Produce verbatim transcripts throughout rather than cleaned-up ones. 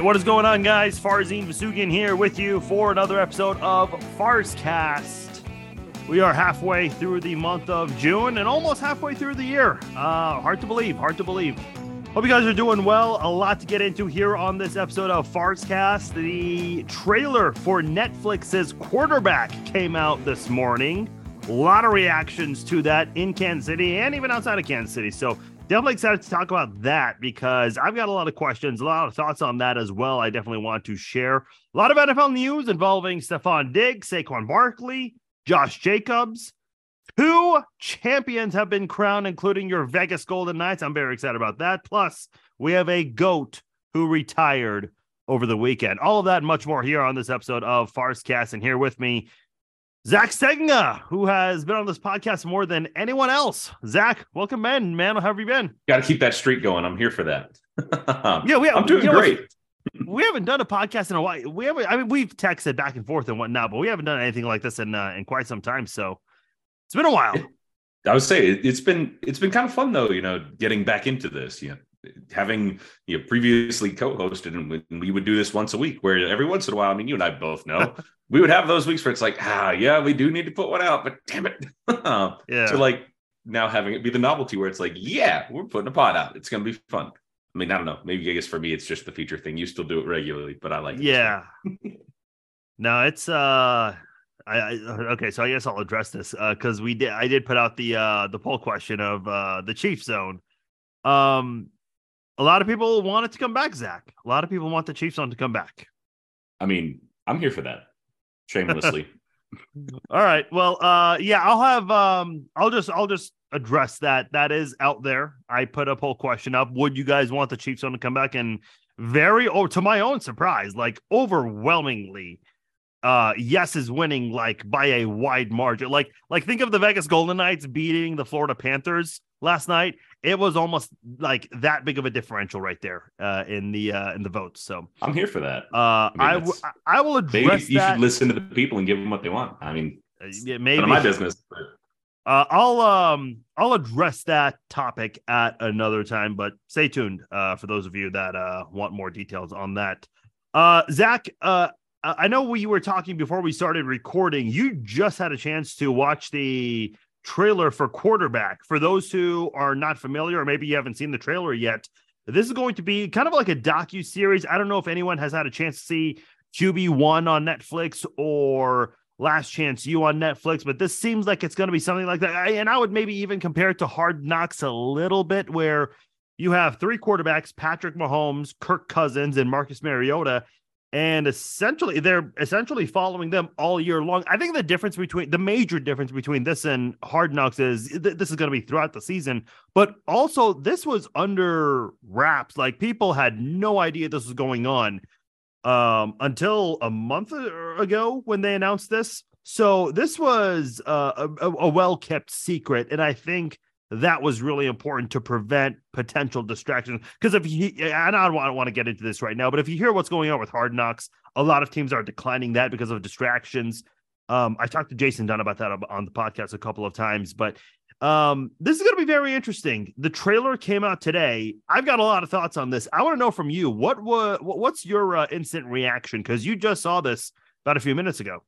right, what is going on, guys? Farzine Vesugian here with you for another episode of Farzcast. We are halfway through the month of June and almost halfway through the year. Uh, hard to believe, hard to believe. Hope you guys are doing well. A lot to get into here on this episode of Farzcast. The trailer for Netflix's Quarterback came out this morning. A lot of reactions to that in Kansas City and even outside of Kansas City. So definitely excited to talk about that because I've got a lot of questions, a lot of thoughts on that as well. I definitely want to share a lot of N F L news involving Stefon Diggs, Saquon Barkley, Josh Jacobs. Two champions have been crowned, including your Vegas Golden Knights. I'm very excited about that. Plus, we have a GOAT who retired over the weekend. All of that and much more here on this episode of Farzcast. And here with me, Zach Segna, who has been on this podcast more than anyone else. Zach, welcome, man. Man, how have you been? Got to keep that streak going. I'm here for that. yeah, we, I'm doing you know, great. We haven't done a podcast in a while. We haven't. I mean, we've texted back and forth and whatnot, but we haven't done anything like this in uh, in quite some time. So it's been a while. It, I would say it, it's been it's been kind of fun though. You know, getting back into this. You know, having you know, previously co-hosted, and we, and we would do this once a week. Where every once in a while, I mean, you and I both know. We would have those weeks where it's like, ah, yeah, we do need to put one out, but damn it. yeah. So like now having it be the novelty where it's like, yeah, we're putting a pod out. It's going to be fun. I mean, I don't know. Maybe I guess for me, it's just the feature thing. You still do it regularly, but I like it. Yeah. no, it's, uh, I, I, okay. So I guess I'll address this. Uh, cause we did, I did put out the, uh, the poll question of, uh, the Chiefs zone. Um, a lot of people want it to come back, Zach. A lot of people want the Chiefs zone to come back. I mean, I'm here for that. Shamelessly. All right. Well, uh, yeah, I'll have, um, I'll just, I'll just address that. That is out there. I put a poll question up. Would you guys want the Chiefs zone to come back? And very, oh, to my own surprise, like overwhelmingly, uh, yes is winning like by a wide margin. Like, like think of the Vegas Golden Knights beating the Florida Panthers last night. It was almost like that big of a differential right there uh, in the uh, in the votes. So I'm here for that. Uh, I mean, I, w- I will address maybe you that. Should listen to the people and give them what they want. I mean, yeah, maybe my business. Uh, I'll um I'll address that topic at another time. But stay tuned uh, for those of you that uh, want more details on that. Uh, Zach, uh, I know we were talking before we started recording. You just had a chance to watch the trailer for Quarterback. For those who are not familiar, or maybe you haven't seen the trailer yet, this is going to be kind of like a docu-series. I don't know if anyone has had a chance to see Q B one on Netflix or Last Chance U on Netflix, but this seems like it's going to be something like that. I, and I would maybe even compare it to Hard Knocks a little bit, where you have three quarterbacks, Patrick Mahomes, Kirk Cousins, and Marcus Mariota, and essentially, they're essentially following them all year long. I think the difference between the major difference between this and Hard Knocks is th- this is going to be throughout the season, but also this was under wraps. Like people had no idea this was going on um, until a month ago when they announced this. So this was uh, a, a well-kept secret, and I think that was really important to prevent potential distractions. Because if you, and I don't want to get into this right now, but if you hear what's going on with Hard Knocks, a lot of teams are declining that because of distractions. Um, I talked to Jason Dunn about that on the podcast a couple of times, but um, this is going to be very interesting. The trailer came out today. I've got a lot of thoughts on this. I want to know from you, what was, what's your uh, instant reaction? Because you just saw this about a few minutes ago.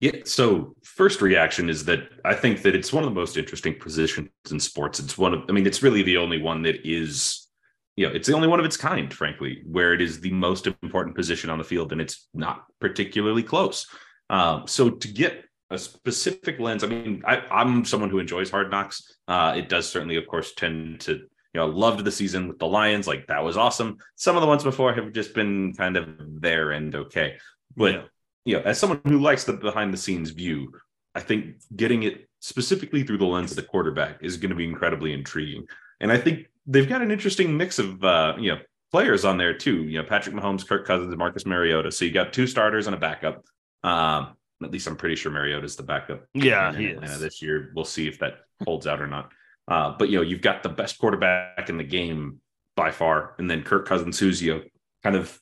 Yeah, so first reaction is that I think that it's one of the most interesting positions in sports. It's one of, I mean, it's really the only one that is, you know, it's the only one of its kind, frankly, where it is the most important position on the field, and it's not particularly close. Um, so to get a specific lens, I mean, I, I'm someone who enjoys Hard Knocks. Uh, it does certainly, of course, tend to, you know, loved the season with the Lions. Like, that was awesome. Some of the ones before have just been kind of there and okay. But yeah. You know, as someone who likes the behind-the-scenes view, I think getting it specifically through the lens of the quarterback is going to be incredibly intriguing. And I think they've got an interesting mix of, uh, you know, players on there, too. You know, Patrick Mahomes, Kirk Cousins, and Marcus Mariota. So you got two starters and a backup. Um, at least I'm pretty sure Mariota's the backup. Yeah, in he Atlanta is. This year, we'll see if that holds out or not. Uh, but, you know, you've got the best quarterback in the game by far. And then Kirk Cousins, who's, you know, kind of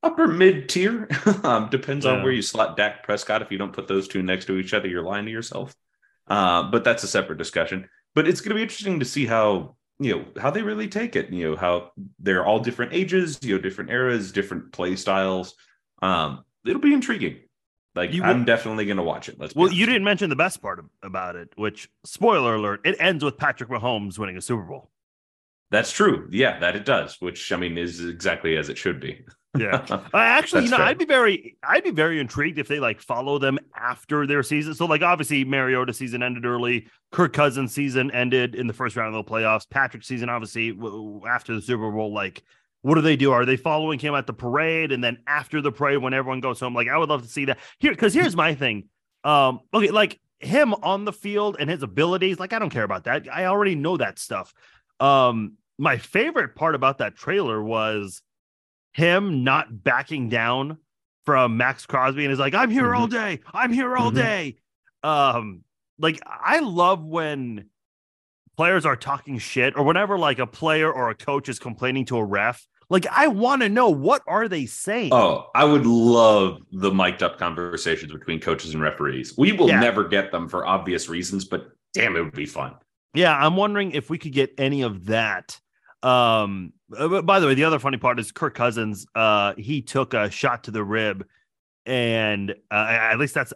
upper mid tier. um, depends yeah. on where you slot Dak Prescott. If you don't put those two next to each other, you're lying to yourself. Uh, but that's a separate discussion. But it's going to be interesting to see how you know, how they really take it, you know, how they're all different ages, you know, different eras, different play styles. Um, it'll be intriguing. Like, you would, I'm definitely going to watch it. Let's well, you didn't mention the best part of, about it, which, spoiler alert, it ends with Patrick Mahomes winning a Super Bowl. That's true. Yeah, that it does, which, I mean, is exactly as it should be. Yeah. Uh, actually, you know, fair. I'd be very, I'd be very intrigued if they, like, follow them after their season. So, like, obviously, Mariota's season ended early. Kirk Cousins' season ended in the first round of the playoffs. Patrick's season, obviously, w- after the Super Bowl, like, what do they do? Are they following him at the parade? And then after the parade, when everyone goes home, like, I would love to see that here. Cause here's my thing. Um, okay. Like, him on the field and his abilities. Like, I don't care about that. I already know that stuff. Um, my favorite part about that trailer was him not backing down from Max Crosby. And he's like, I'm here mm-hmm. all day. I'm here all mm-hmm. day. Um, like, I love when players are talking shit, or whenever, like, a player or a coach is complaining to a ref. Like, I want to know, what are they saying? Oh, I would love the mic'd up conversations between coaches and referees. We will yeah. never get them for obvious reasons, but damn, it would be fun. Yeah, I'm wondering if we could get any of that. Um, by the way, the other funny part is Kirk Cousins. Uh, he took a shot to the rib, and uh, at least that's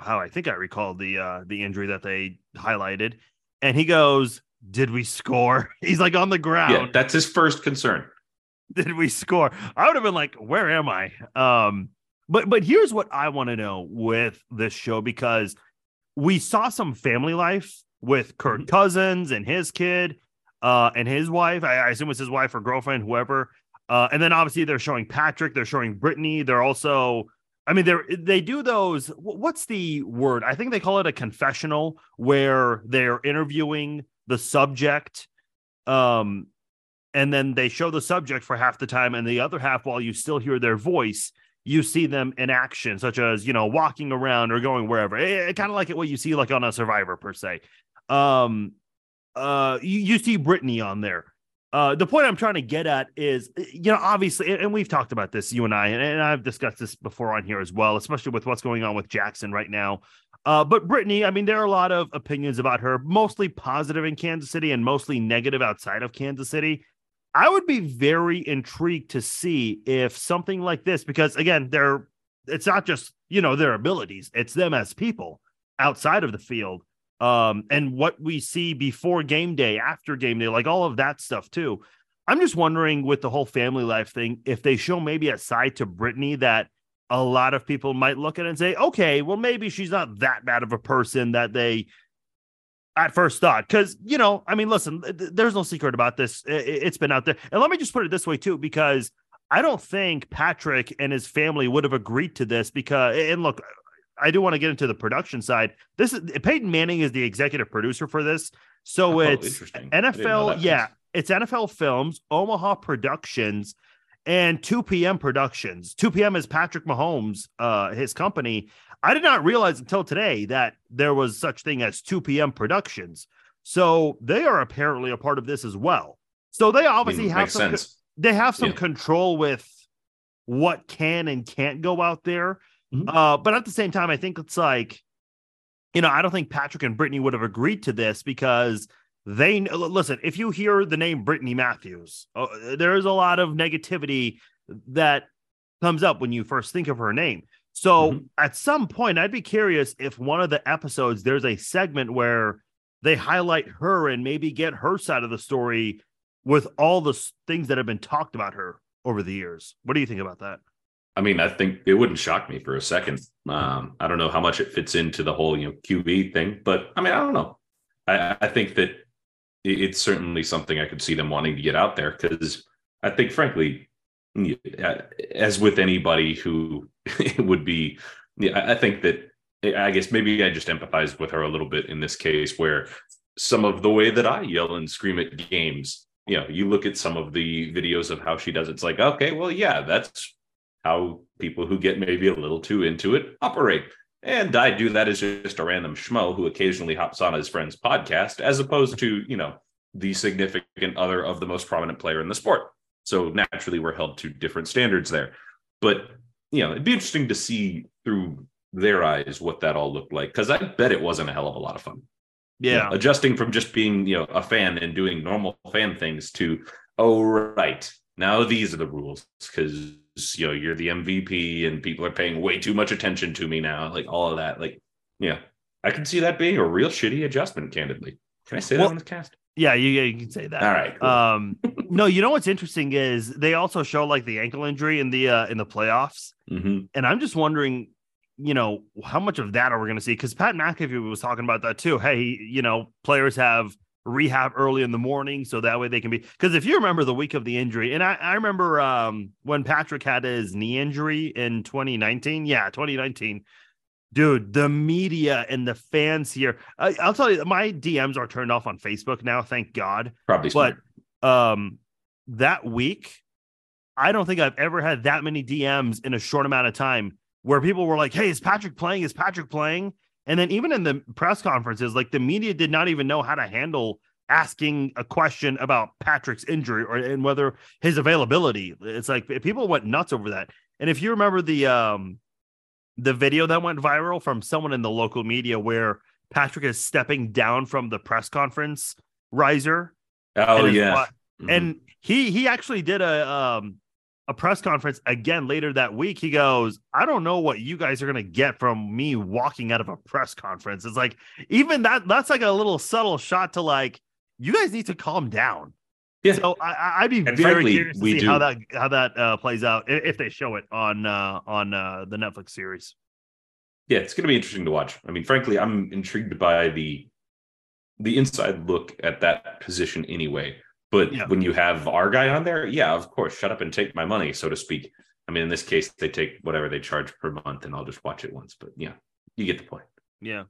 how I think I recall the uh, the injury that they highlighted. And he goes, "Did we score?" He's like on the ground. Yeah, that's his first concern. Did we score? I would have been like, "Where am I?" Um, but but here's what I want to know with this show, because we saw some family life with Kirk Cousins and his kid uh, and his wife. I, I assume it's his wife or girlfriend, whoever. Uh, and then obviously they're showing Patrick. They're showing Brittany. They're also, I mean, they're, they do those. What's the word? I think they call it a confessional, where they're interviewing the subject. Um, and then they show the subject for half the time. And the other half, while you still hear their voice, you see them in action, such as, you know, walking around or going wherever. It, it kind of like it, what you see like on a Survivor per se. Um, uh, you, you see Brittany on there. Uh, the point I'm trying to get at is, you know, obviously, and we've talked about this, you and I, and, and I've discussed this before on here as well, especially with what's going on with Jackson right now. Uh, but Brittany, I mean, there are a lot of opinions about her, mostly positive in Kansas City and mostly negative outside of Kansas City. I would be very intrigued to see if something like this, because again, they're, it's not just, you know, their abilities, it's them as people outside of the field. Um, and what we see before game day, after game day, like all of that stuff too. I'm just wondering with the whole family life thing, if they show maybe a side to Brittany that a lot of people might look at and say, okay, well, maybe she's not that bad of a person that they at first thought. Cause you know, I mean, listen, th- there's no secret about this. It- it's been out there. And let me just put it this way too, because I don't think Patrick and his family would have agreed to this, because, and look, I do want to get into the production side. This is Peyton Manning is the executive producer for this. So oh, it's N F L. Yeah. It's N F L Films, Omaha Productions, and two p.m. Productions. two p.m. is Patrick Mahomes, uh, his company. I did not realize until today that there was such thing as two p.m. Productions. So they are apparently a part of this as well. So they obviously I mean, have some, co- they have some yeah. control with what can and can't go out there. Uh, but at the same time, I think it's like, you know, I don't think Patrick and Brittany would have agreed to this, because they listen, if you hear the name Brittany Matthews, uh, there is a lot of negativity that comes up when you first think of her name. So mm-hmm. at some point, I'd be curious if one of the episodes, there's a segment where they highlight her and maybe get her side of the story with all the things that have been talked about her over the years. What do you think about that? I mean, I think it wouldn't shock me for a second. Um, I don't know how much it fits into the whole, you know, Q B thing, but I mean, I don't know. I, I think that it's certainly something I could see them wanting to get out there, because I think, frankly, as with anybody who would be, yeah, I think that I guess maybe I just empathize with her a little bit in this case, where some of the way that I yell and scream at games, you know, you look at some of the videos of how she does it, it's like, okay, well, yeah, that's how people who get maybe a little too into it operate. And I do that as just a random schmo who occasionally hops on his friend's podcast, as opposed to, you know, the significant other of the most prominent player in the sport. So naturally, we're held to different standards there. But, you know, it'd be interesting to see through their eyes what that all looked like, because I bet it wasn't a hell of a lot of fun. Yeah. You know, adjusting from just being, you know, a fan and doing normal fan things to, oh, right, now these are the rules because, you know, you're the M V P and people are paying way too much attention to me now. Like all of that. Like, yeah, I can see that being a real shitty adjustment, candidly. Can I say well, that on this cast? Yeah, you, you can say that. All right. Cool. Um, no, you know what's interesting is they also show like the ankle injury in the uh, in the playoffs, mm-hmm. and I'm just wondering, you know, how much of that are we going to see? Because Pat McAfee was talking about that too. Hey, you know, players have rehab early in the morning, so that way they can be. Because if you remember the week of the injury, and I, I remember um, when Patrick had his knee injury in twenty nineteen. Yeah, twenty nineteen. Dude, the media and the fans here. I, I'll tell you, my D Ms are turned off on Facebook now. Thank God. Probably. But um, that week, I don't think I've ever had that many D Ms in a short amount of time where people were like, hey, is Patrick playing? Is Patrick playing? And then even in the press conferences, like the media did not even know how to handle asking a question about Patrick's injury or and whether his availability. It's like people went nuts over that. And if you remember the um, the video that went viral from someone in the local media where Patrick is stepping down from the press conference riser. Oh, and yeah. Mm-hmm. And he he actually did a um, a press conference again later that week. He goes, I don't know what you guys are going to get from me walking out of a press conference. It's like, even that, that's like a little subtle shot to like, you guys need to calm down. Yeah. So I, I'd be and very frankly, curious to see do. how that how that uh, plays out if they show it on uh, on uh, the Netflix series. Yeah, it's going to be interesting to watch. I mean, frankly, I'm intrigued by the the inside look at that position anyway. But yeah. when you have our guy on there, yeah, of course, shut up and take my money, so to speak. I mean, in this case, they take whatever they charge per month, and I'll just watch it once. But yeah, you get the point. Yeah.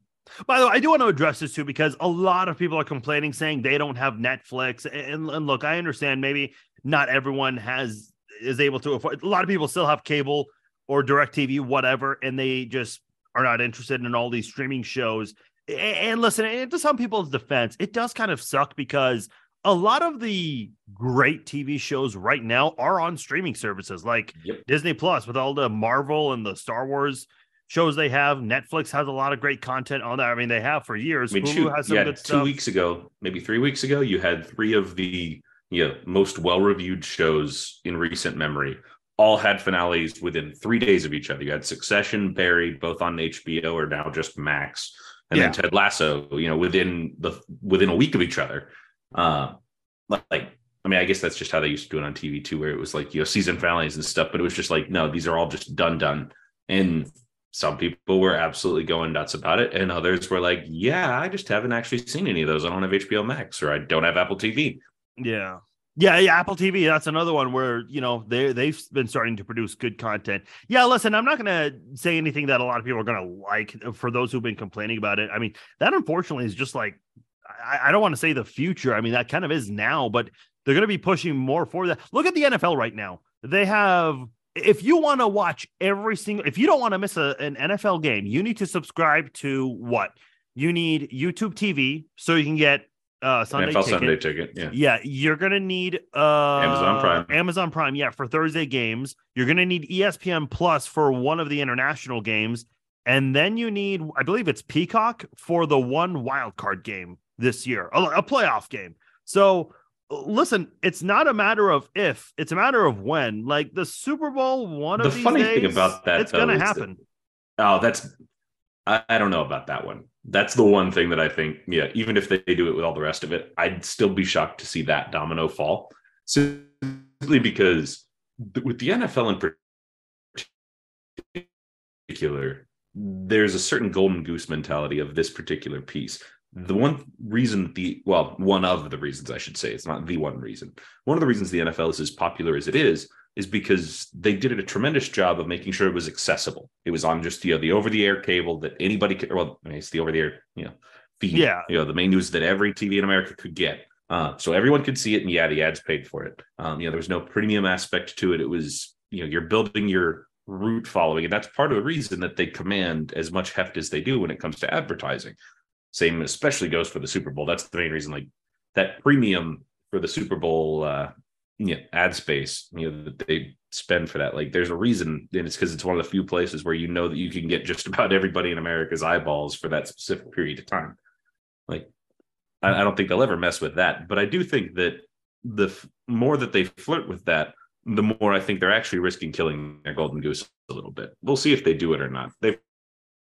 By the way, I do want to address this too, because a lot of people are complaining, saying they don't have Netflix. And, and look, I understand maybe not everyone has is able to afford. A lot of people still have cable or DirecTV, whatever, and they just are not interested in all these streaming shows. And, and listen, and to some people's defense, it does kind of suck because a lot of the great T V shows right now are on streaming services like yep. Disney Plus with all the Marvel and the Star Wars shows they have. Netflix has a lot of great content on that. I mean, they have for years. I mean, Hulu shoot, has some yeah, good stuff. Two weeks ago, maybe three weeks ago, you had three of the you know, most well-reviewed shows in recent memory all had finales within three days of each other. You had Succession, Barry, both on H B O or now just Max, and yeah. then Ted Lasso. You know, within the within a week of each other. Uh, like, I mean, I guess that's just how they used to do it on T V too, where it was like you know season finales and stuff. But it was just like, no, these are all just done, done, and some people were absolutely going nuts about it, and others were like, yeah, I just haven't actually seen any of those. I don't have H B O Max, or I don't have Apple T V. Yeah. Yeah, yeah, Apple T V, that's another one where, you know, they, they've been starting to produce good content. Yeah, listen, I'm not going to say anything that a lot of people are going to like for those who've been complaining about it. I mean, that unfortunately is just like, I, I don't want to say the future. I mean, that kind of is now, but they're going to be pushing more for that. Look at the N F L right now. They have... If you want to watch every single, if you don't want to miss a, an N F L game, you need to subscribe to what? You need YouTube T V so you can get uh, Sunday N F L ticket. Sunday ticket. Yeah, yeah. You're gonna need uh, Amazon Prime. Amazon Prime. Yeah, for Thursday games. You're gonna need E S P N Plus for one of the international games, and then you need, I believe it's Peacock for the one wild card game this year, a, a playoff game. So. Listen, it's not a matter of if, it's a matter of when. Like the Super Bowl, one of these days, the funny thing about that, it's going to happen. Oh, that's, I, I don't know about that one. That's the one thing that I think, yeah, even if they do it with all the rest of it, I'd still be shocked to see that domino fall. Simply because with the N F L in particular, there's a certain golden goose mentality of this particular piece. The one reason the, well, one of the reasons I should say, it's not the one reason. One of the reasons the N F L is as popular as it is, is because they did a tremendous job of making sure it was accessible. It was on just, you know, the over-the-air cable that anybody could, well, I mean, it's the over-the-air, you know, feed, yeah. you know, the main news that every T V in America could get. Uh, so everyone could see it, and yeah, the ads paid for it. Um, you know, there was no premium aspect to it. It was, you know, you're building your root following, and that's part of the reason that they command as much heft as they do when it comes to advertising. Same especially goes for the Super Bowl. That's the main reason, like that premium for the Super Bowl uh, you know, ad space, you know, that they spend for that. Like there's a reason, and it's because it's one of the few places where you know that you can get just about everybody in America's eyeballs for that specific period of time. Like, I, I don't think they'll ever mess with that. But I do think that the f- more that they flirt with that, the more I think they're actually risking killing their golden goose a little bit. We'll see if they do it or not. They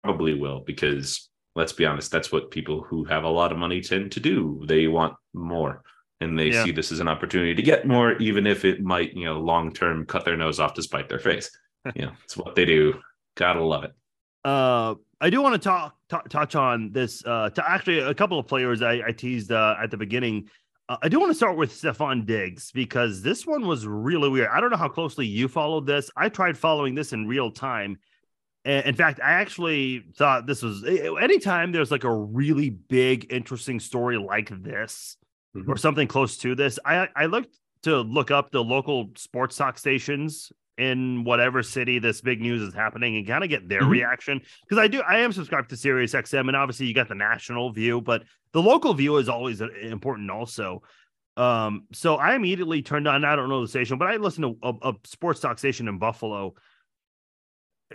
probably will, because let's be honest, that's what people who have a lot of money tend to do. They want more, and they yeah. see this as an opportunity to get more, even if it might, you know, long-term cut their nose off to spite their face. You know, it's what they do. Gotta love it. Uh, I do want to talk, t- touch on this. Uh, to actually a couple of players I, I teased uh, at the beginning. Uh, I do want to start with Stefon Diggs, because this one was really weird. I don't know how closely you followed this. I tried following this in real time. And in fact, I actually thought this was, anytime there's like a really big, interesting story like this, mm-hmm. or something close to this, I, I looked to look up the local sports talk stations in whatever city this big news is happening and kind of get their mm-hmm. reaction. Because I do, I am subscribed to Sirius X M, and obviously you got the national view, but the local view is always important also. Um, so I immediately turned on, I don't know the station, but I listened to a, a sports talk station in Buffalo.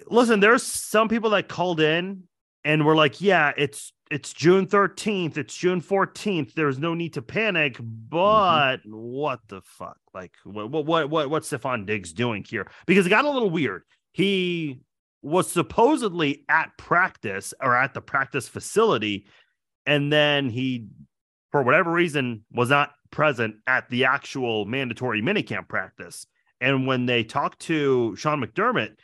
Listen, there's some people that called in and were like, yeah, it's, it's June thirteenth. It's June fourteenth. There's no need to panic, but mm-hmm. what the fuck? Like, what, what, what, what's Stefon Diggs doing here? Because it got a little weird. He was supposedly at practice or at the practice facility, and then he, for whatever reason, was not present at the actual mandatory minicamp practice. And when they talked to Sean McDermott,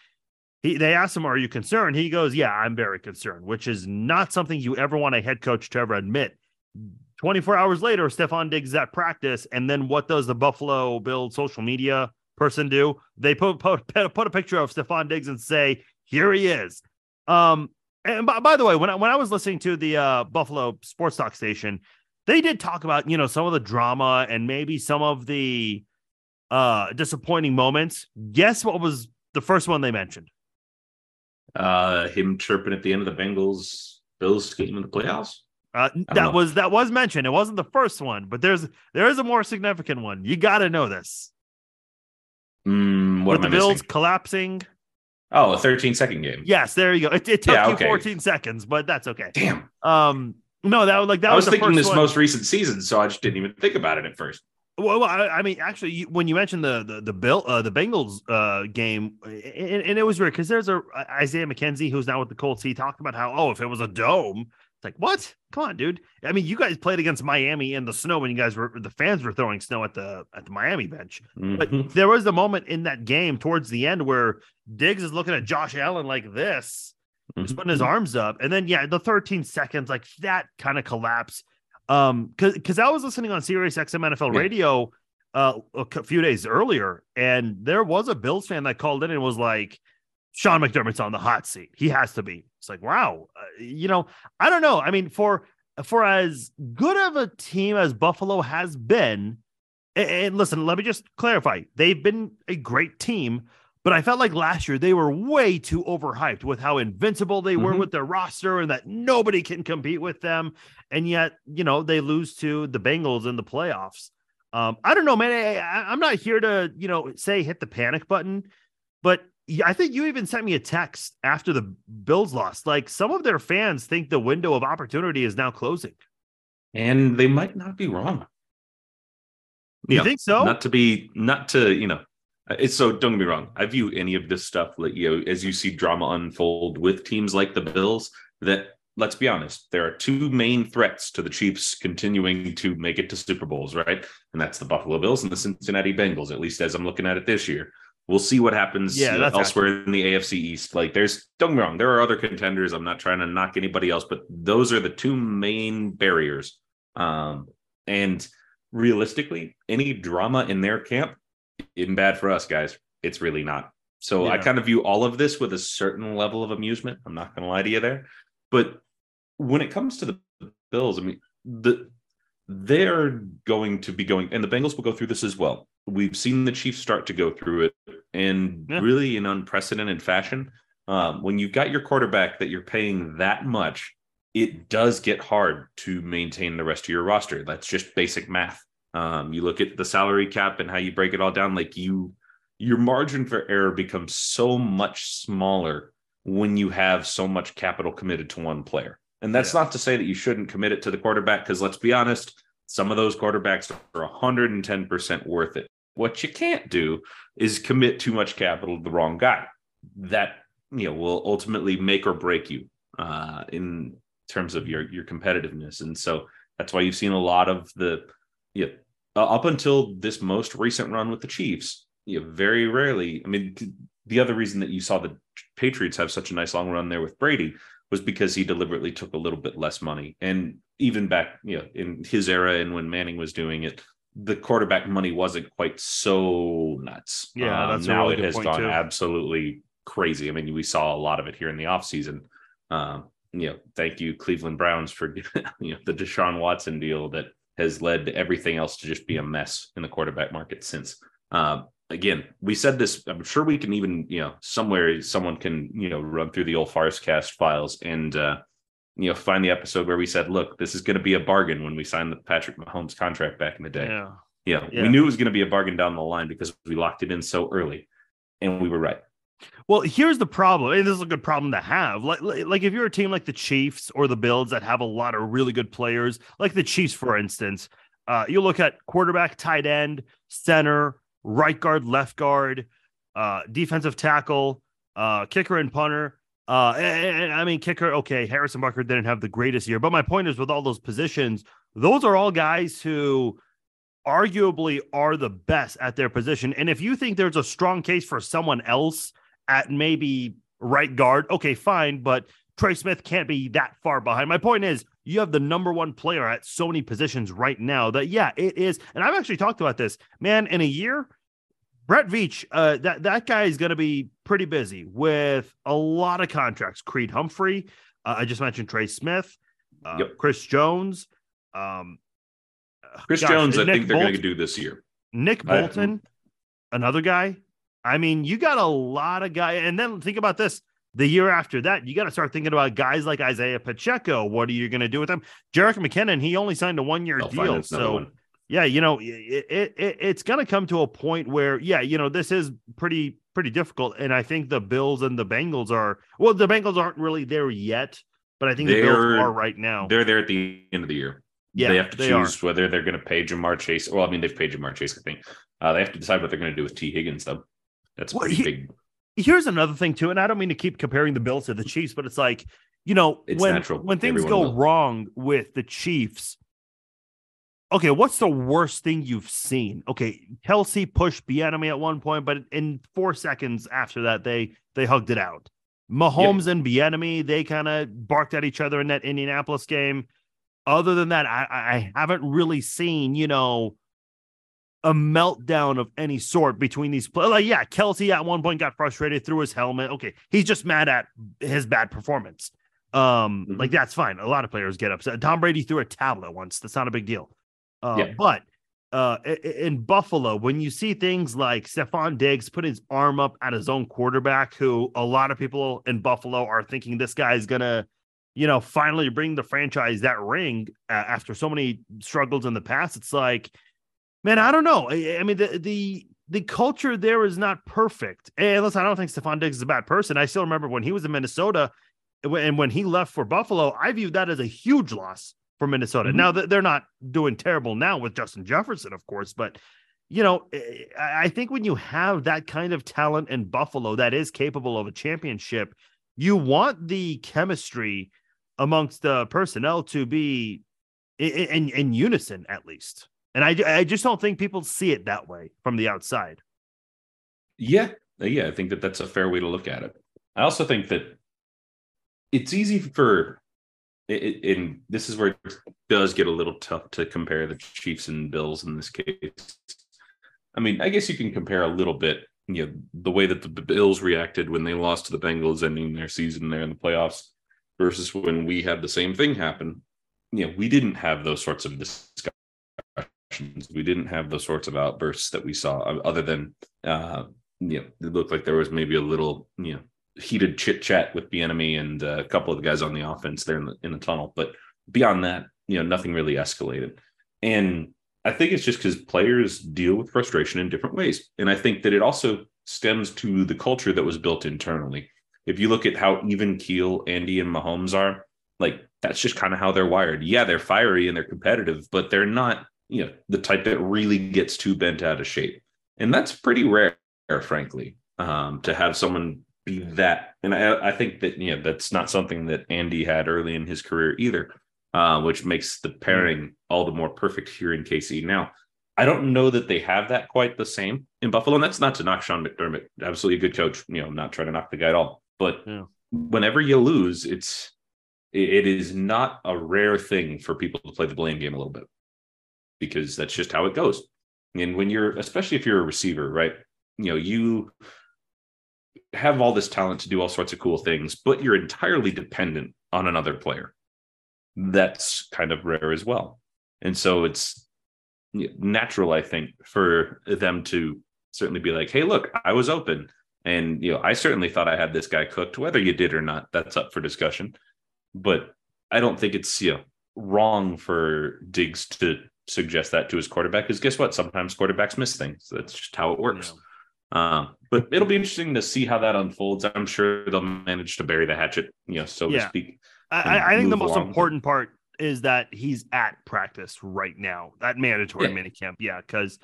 He, they asked him, are you concerned? He goes, yeah, I'm very concerned, which is not something you ever want a head coach to ever admit. twenty-four hours later, Stefon Diggs is at practice. And then what does the Buffalo Bills social media person do? They put, put, put a picture of Stefon Diggs and say, here he is. Um, and by, by the way, when I, when I was listening to the uh, Buffalo Sports Talk station, they did talk about, you know, some of the drama and maybe some of the uh, disappointing moments. Guess what was the first one they mentioned? Uh, him chirping at the end of the Bengals Bills game in the playoffs. Uh, that was that was mentioned. It wasn't the first one, but there's there is a more significant one. You got to know this. Mm, what With am the I Bills missing? Collapsing. Oh, a thirteen second game. Yes, there you go. It, it took yeah, you okay. fourteen seconds, but that's okay. Damn. Um, no, that was like that. I was, was thinking the first this one. Most recent season, so I just didn't even think about it at first. Well, I mean, actually, when you mentioned the the the Bill uh, the Bengals uh, game, and, and it was weird because there's a Isaiah McKenzie who's now with the Colts. He talked about how, oh, if it was a dome, it's like, what? Come on, dude. I mean, you guys played against Miami in the snow when you guys were the fans were throwing snow at the at the Miami bench. Mm-hmm. But there was a moment in that game towards the end where Diggs is looking at Josh Allen like this, mm-hmm. just putting his arms up, and then yeah, the thirteen seconds, like that kind of collapse. Um, cause, cause I was listening on Sirius X M N F L yeah. radio, uh, a few days earlier, and there was a Bills fan that called in and was like, Sean McDermott's on the hot seat. He has to be. It's like, wow. Uh, you know, I don't know. I mean, for, for as good of a team as Buffalo has been, and, and listen, let me just clarify. They've been a great team, but I felt like last year they were way too overhyped with how invincible they were mm-hmm. with their roster and that nobody can compete with them. And yet, you know, they lose to the Bengals in the playoffs. Um, I don't know, man. I, I, I'm not here to, you know, say hit the panic button, but I think you even sent me a text after the Bills lost. Like, some of their fans think the window of opportunity is now closing. And they might not be wrong. You, you know, think so? Not to be, not to, you know, It's so don't get me wrong. I view any of this stuff, like, you know, as you see drama unfold with teams like the Bills, that, let's be honest, there are two main threats to the Chiefs continuing to make it to Super Bowls, right? And that's the Buffalo Bills and the Cincinnati Bengals, at least as I'm looking at it this year. We'll see what happens yeah, you know, elsewhere actually. In the A F C East. Like, there's, don't get me wrong, there are other contenders. I'm not trying to knock anybody else, but those are the two main barriers. Um, and realistically, any drama in their camp, even bad for us, guys. It's really not. So yeah. I kind of view all of this with a certain level of amusement. I'm not going to lie to you there. But when it comes to the Bills, I mean, the they're going to be going, and the Bengals will go through this as well. We've seen the Chiefs start to go through it in yeah. really an unprecedented fashion. Um, when you've got your quarterback that you're paying that much, it does get hard to maintain the rest of your roster. That's just basic math. Um, you look at the salary cap and how you break it all down, like you, your margin for error becomes so much smaller when you have so much capital committed to one player. And that's yeah. not to say that you shouldn't commit it to the quarterback, because let's be honest, some of those quarterbacks are one hundred ten percent worth it. What you can't do is commit too much capital to the wrong guy. That, you know, will ultimately make or break you uh, in terms of your, your competitiveness. And so that's why you've seen a lot of the, you know, up until this most recent run with the Chiefs, you know, very rarely. I mean, the other reason that you saw the Patriots have such a nice long run there with Brady was because he deliberately took a little bit less money. And even back, you know, in his era and when Manning was doing it, the quarterback money wasn't quite so nuts. Yeah, um, that's now really it has gone too. absolutely crazy. I mean, we saw a lot of it here in the offseason. Um, you know, thank you, Cleveland Browns, for you know the Deshaun Watson deal that has led everything else to just be a mess in the quarterback market since. Uh, again, we said this, I'm sure we can even, you know, somewhere someone can, you know, run through the old Farzcast files and, uh, you know, find the episode where we said, look, this is going to be a bargain when we signed the Patrick Mahomes contract back in the day. Yeah. You know, yeah. We knew it was going to be a bargain down the line because we locked it in so early, and we were right. Well, here's the problem. And this is a good problem to have. Like, like if you're a team like the Chiefs or the Bills that have a lot of really good players, like the Chiefs, for instance, uh, you look at quarterback, tight end, center, right guard, left guard, uh, defensive tackle, uh, kicker and punter. Uh, and, and I mean, kicker. Okay. Harrison Butker didn't have the greatest year, but my point is with all those positions, those are all guys who arguably are the best at their position. And if you think there's a strong case for someone else at maybe right guard, okay, fine, but Trey Smith can't be that far behind. My point is you have the number one player at so many positions right now that, yeah, it is. And I've actually talked about this, man, in a year, Brett Veach, uh, that, that guy is going to be pretty busy with a lot of contracts. Creed Humphrey, uh, I just mentioned Trey Smith, uh, yep. Chris Jones. Um, Chris gosh, Jones, I Nick think they're going to do this year. Nick Bolton, I, another guy. I mean, you got a lot of guys. And then think about this. The year after that, you got to start thinking about guys like Isaiah Pacheco. What are you going to do with them? Jarek McKinnon, he only signed a one-year I'll deal. So, one. yeah, you know, it, it, it, it's going to come to a point where, yeah, you know, this is pretty, pretty difficult. And I think the Bills and the Bengals are – well, the Bengals aren't really there yet, but I think they're, the Bills are right now. They're there at the end of the year. Yeah, they have to they choose are. whether they're going to pay Ja'Marr Chase. Well, I mean, they've paid Ja'Marr Chase, I think. Uh, they have to decide what they're going to do with T. Higgins, though. That's well, pretty he, big. Here's another thing, too, and I don't mean to keep comparing the Bills to the Chiefs, but it's like, you know, it's when, when things Everyone go will. wrong with the Chiefs, okay, what's the worst thing you've seen? Okay, Kelsey pushed Bieniemy at one point, but in four seconds after that, they they hugged it out. Mahomes yeah. and Bieniemy, they kind of barked at each other in that Indianapolis game. Other than that, I, I haven't really seen, you know, a meltdown of any sort between these players. Like, yeah, Kelsey at one point got frustrated, threw his helmet. Okay, he's just mad at his bad performance. Um, mm-hmm. Like, that's fine. A lot of players get upset. Tom Brady threw a tablet once. That's not a big deal. Uh, yeah. But uh, in Buffalo, when you see things like Stefon Diggs put his arm up at his own quarterback, who a lot of people in Buffalo are thinking this guy is going to, you know, finally bring the franchise that ring uh, after so many struggles in the past. It's like, man, I don't know. I, I mean, the, the, the culture there is not perfect. And listen, I don't think Stefon Diggs is a bad person. I still remember when he was in Minnesota and when he left for Buffalo, I viewed that as a huge loss for Minnesota. Mm-hmm. Now they're not doing terrible now with Justin Jefferson, of course, but you know, I think when you have that kind of talent in Buffalo that is capable of a championship, you want the chemistry amongst the personnel to be in, in, in unison, at least. And I, I just don't think people see it that way from the outside. Yeah. Yeah. I think that that's a fair way to look at it. I also think that it's easy for, and this is where it does get a little tough to compare the Chiefs and Bills in this case. I mean, I guess you can compare a little bit, you know, the way that the Bills reacted when they lost to the Bengals ending their season there in the playoffs, versus when we had the same thing happen. You know, we didn't have those sorts of discussions. We didn't have those sorts of outbursts that we saw, other than, uh, you know, it looked like there was maybe a little, you know, heated chit-chat with Bieniemy and uh, a couple of the guys on the offense there in the, in the tunnel. But beyond that, you know, nothing really escalated. And I think it's just because players deal with frustration in different ways. And I think that it also stems to the culture that was built internally. If you look at how even keel Andy and Mahomes are, Like, that's just kind of how they're wired. Yeah, they're fiery and they're competitive, but they're not, you know, the type that really gets too bent out of shape. And that's pretty rare, frankly, um, to have someone be that. And I, I think that, you know, that's not something that Andy had early in his career either, uh, which makes the pairing all the more perfect here in K C. Now, I don't know that they have that quite the same in Buffalo. And that's not to knock Sean McDermott. Absolutely a good coach. You know, I'm not trying to knock the guy at all. But yeah. Whenever you lose, it's it is not a rare thing for people to play the blame game a little bit, because that's just how it goes. And when you're, especially if you're a receiver, right, you know, you have all this talent to do all sorts of cool things, but you're entirely dependent on another player. That's kind of rare as well. And so it's natural, I think, for them to certainly be like, hey, look, I was open. And, you know, I certainly thought I had this guy cooked, whether you did or not, that's up for discussion. But I don't think it's, you know, wrong for Diggs to suggest that to his quarterback, because guess what? Sometimes quarterbacks miss things. That's just how it works. Yeah. Um, but it'll be interesting to see how that unfolds. I'm sure they'll manage to bury the hatchet, you know, so yeah. to speak. I, I think the most along. important part is that he's at practice right now, that mandatory yeah. minicamp. Yeah. Cause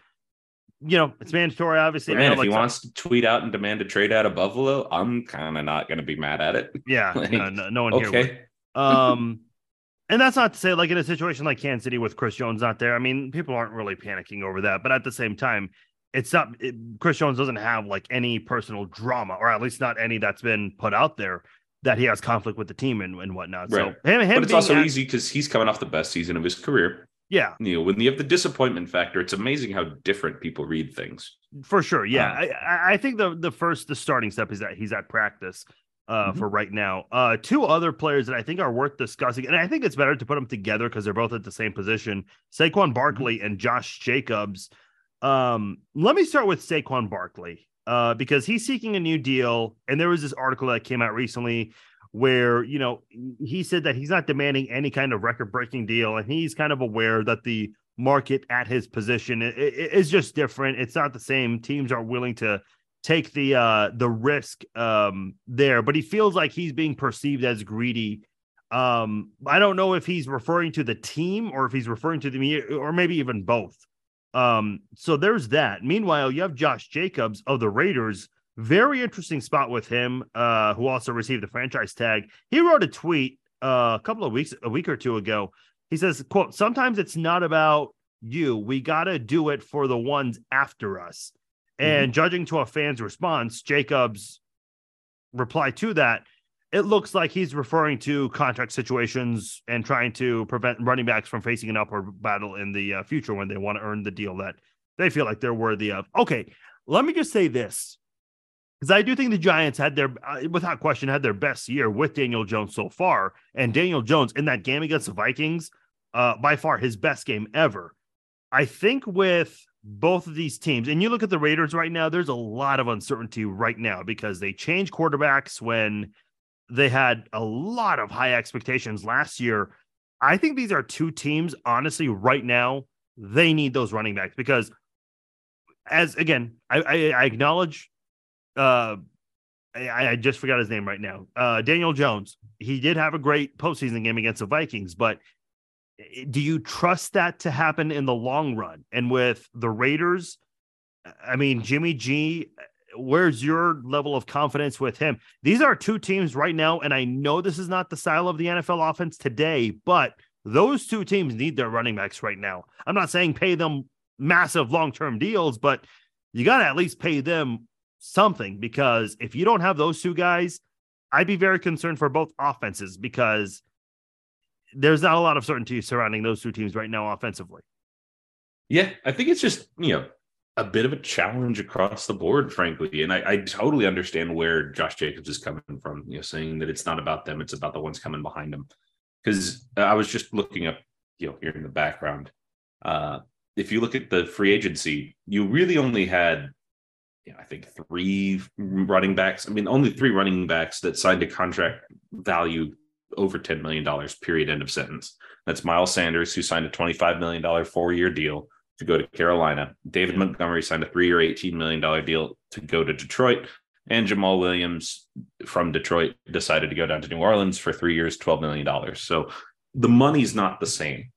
you know, it's mandatory, obviously. Man, if he wants to tweet out and demand a trade out of Buffalo, I'm kind of not going to be mad at it. Yeah. like, no, no, no one okay. here would. Um, And that's not to say, like, in a situation like Kansas City with Chris Jones not there, I mean, people aren't really panicking over that. But at the same time, it's not it, Chris Jones doesn't have like any personal drama, or at least not any that's been put out there that he has conflict with the team and, and whatnot. Right. So him, him but it's also at, easy because he's coming off the best season of his career. Yeah. You know, when you have the disappointment factor, it's amazing how different people read things. For sure. Yeah. Um, I, I think the the first the starting step is that he's at practice. Uh, mm-hmm. For right now, uh, two other players that I think are worth discussing, and I think it's better to put them together because they're both at the same position: Saquon Barkley mm-hmm. and Josh Jacobs. Um, let me start with Saquon Barkley uh, because he's seeking a new deal, and there was this article that came out recently where, you know, he said that he's not demanding any kind of record-breaking deal, and he's kind of aware that the market at his position is just different. It's not the same. Teams are willing to take the uh, the risk um, there, but he feels like he's being perceived as greedy. Um, I don't know if he's referring to the team or if he's referring to the media, or maybe even both. Um, so there's that. Meanwhile, you have Josh Jacobs of the Raiders. Very interesting spot with him, uh, who also received the franchise tag. He wrote a tweet uh, a couple of weeks, a week or two ago. He says, quote, "Sometimes it's not about you. We got to do it for the ones after us." And mm-hmm. judging to a fan's response, Jacobs' reply to that, it looks like he's referring to contract situations and trying to prevent running backs from facing an upward battle in the uh, future when they want to earn the deal that they feel like they're worthy of. Okay, let me just say this, because I do think the Giants had their, uh, without question, had their best year with Daniel Jones so far. And Daniel Jones in that game against the Vikings, uh, by far his best game ever. I think with both of these teams, and you look at the Raiders right now, there's a lot of uncertainty right now because they changed quarterbacks when they had a lot of high expectations last year. I think these are two teams, honestly, right now, they need those running backs because, as again, I, I, I acknowledge, uh, I, I just forgot his name right now, uh, Daniel Jones. He did have a great postseason game against the Vikings, but do you trust that to happen in the long run? And with the Raiders, I mean, Jimmy G, where's your level of confidence with him? These are two teams right now, and I know this is not the style of the N F L offense today, but those two teams need their running backs right now. I'm not saying pay them massive long-term deals, but you got to at least pay them something, because if you don't have those two guys, I'd be very concerned for both offenses, because there's not a lot of certainty surrounding those two teams right now offensively. Yeah, I think it's just, you know, a bit of a challenge across the board, frankly. And I, I totally understand where Josh Jacobs is coming from, you know, saying that it's not about them, it's about the ones coming behind them. Because I was just looking up, you know, here in the background. Uh, if you look at the free agency, you really only had, you know, I think three running backs. I mean, only three running backs that signed a contract value over ten million dollars, period, end of sentence. That's Miles Sanders, who signed a twenty-five million dollars four-year deal to go to Carolina. David Montgomery signed a three-year eighteen million dollars deal to go to Detroit. And Jamal Williams from Detroit decided to go down to New Orleans for three years, twelve million dollars. So the money's not the same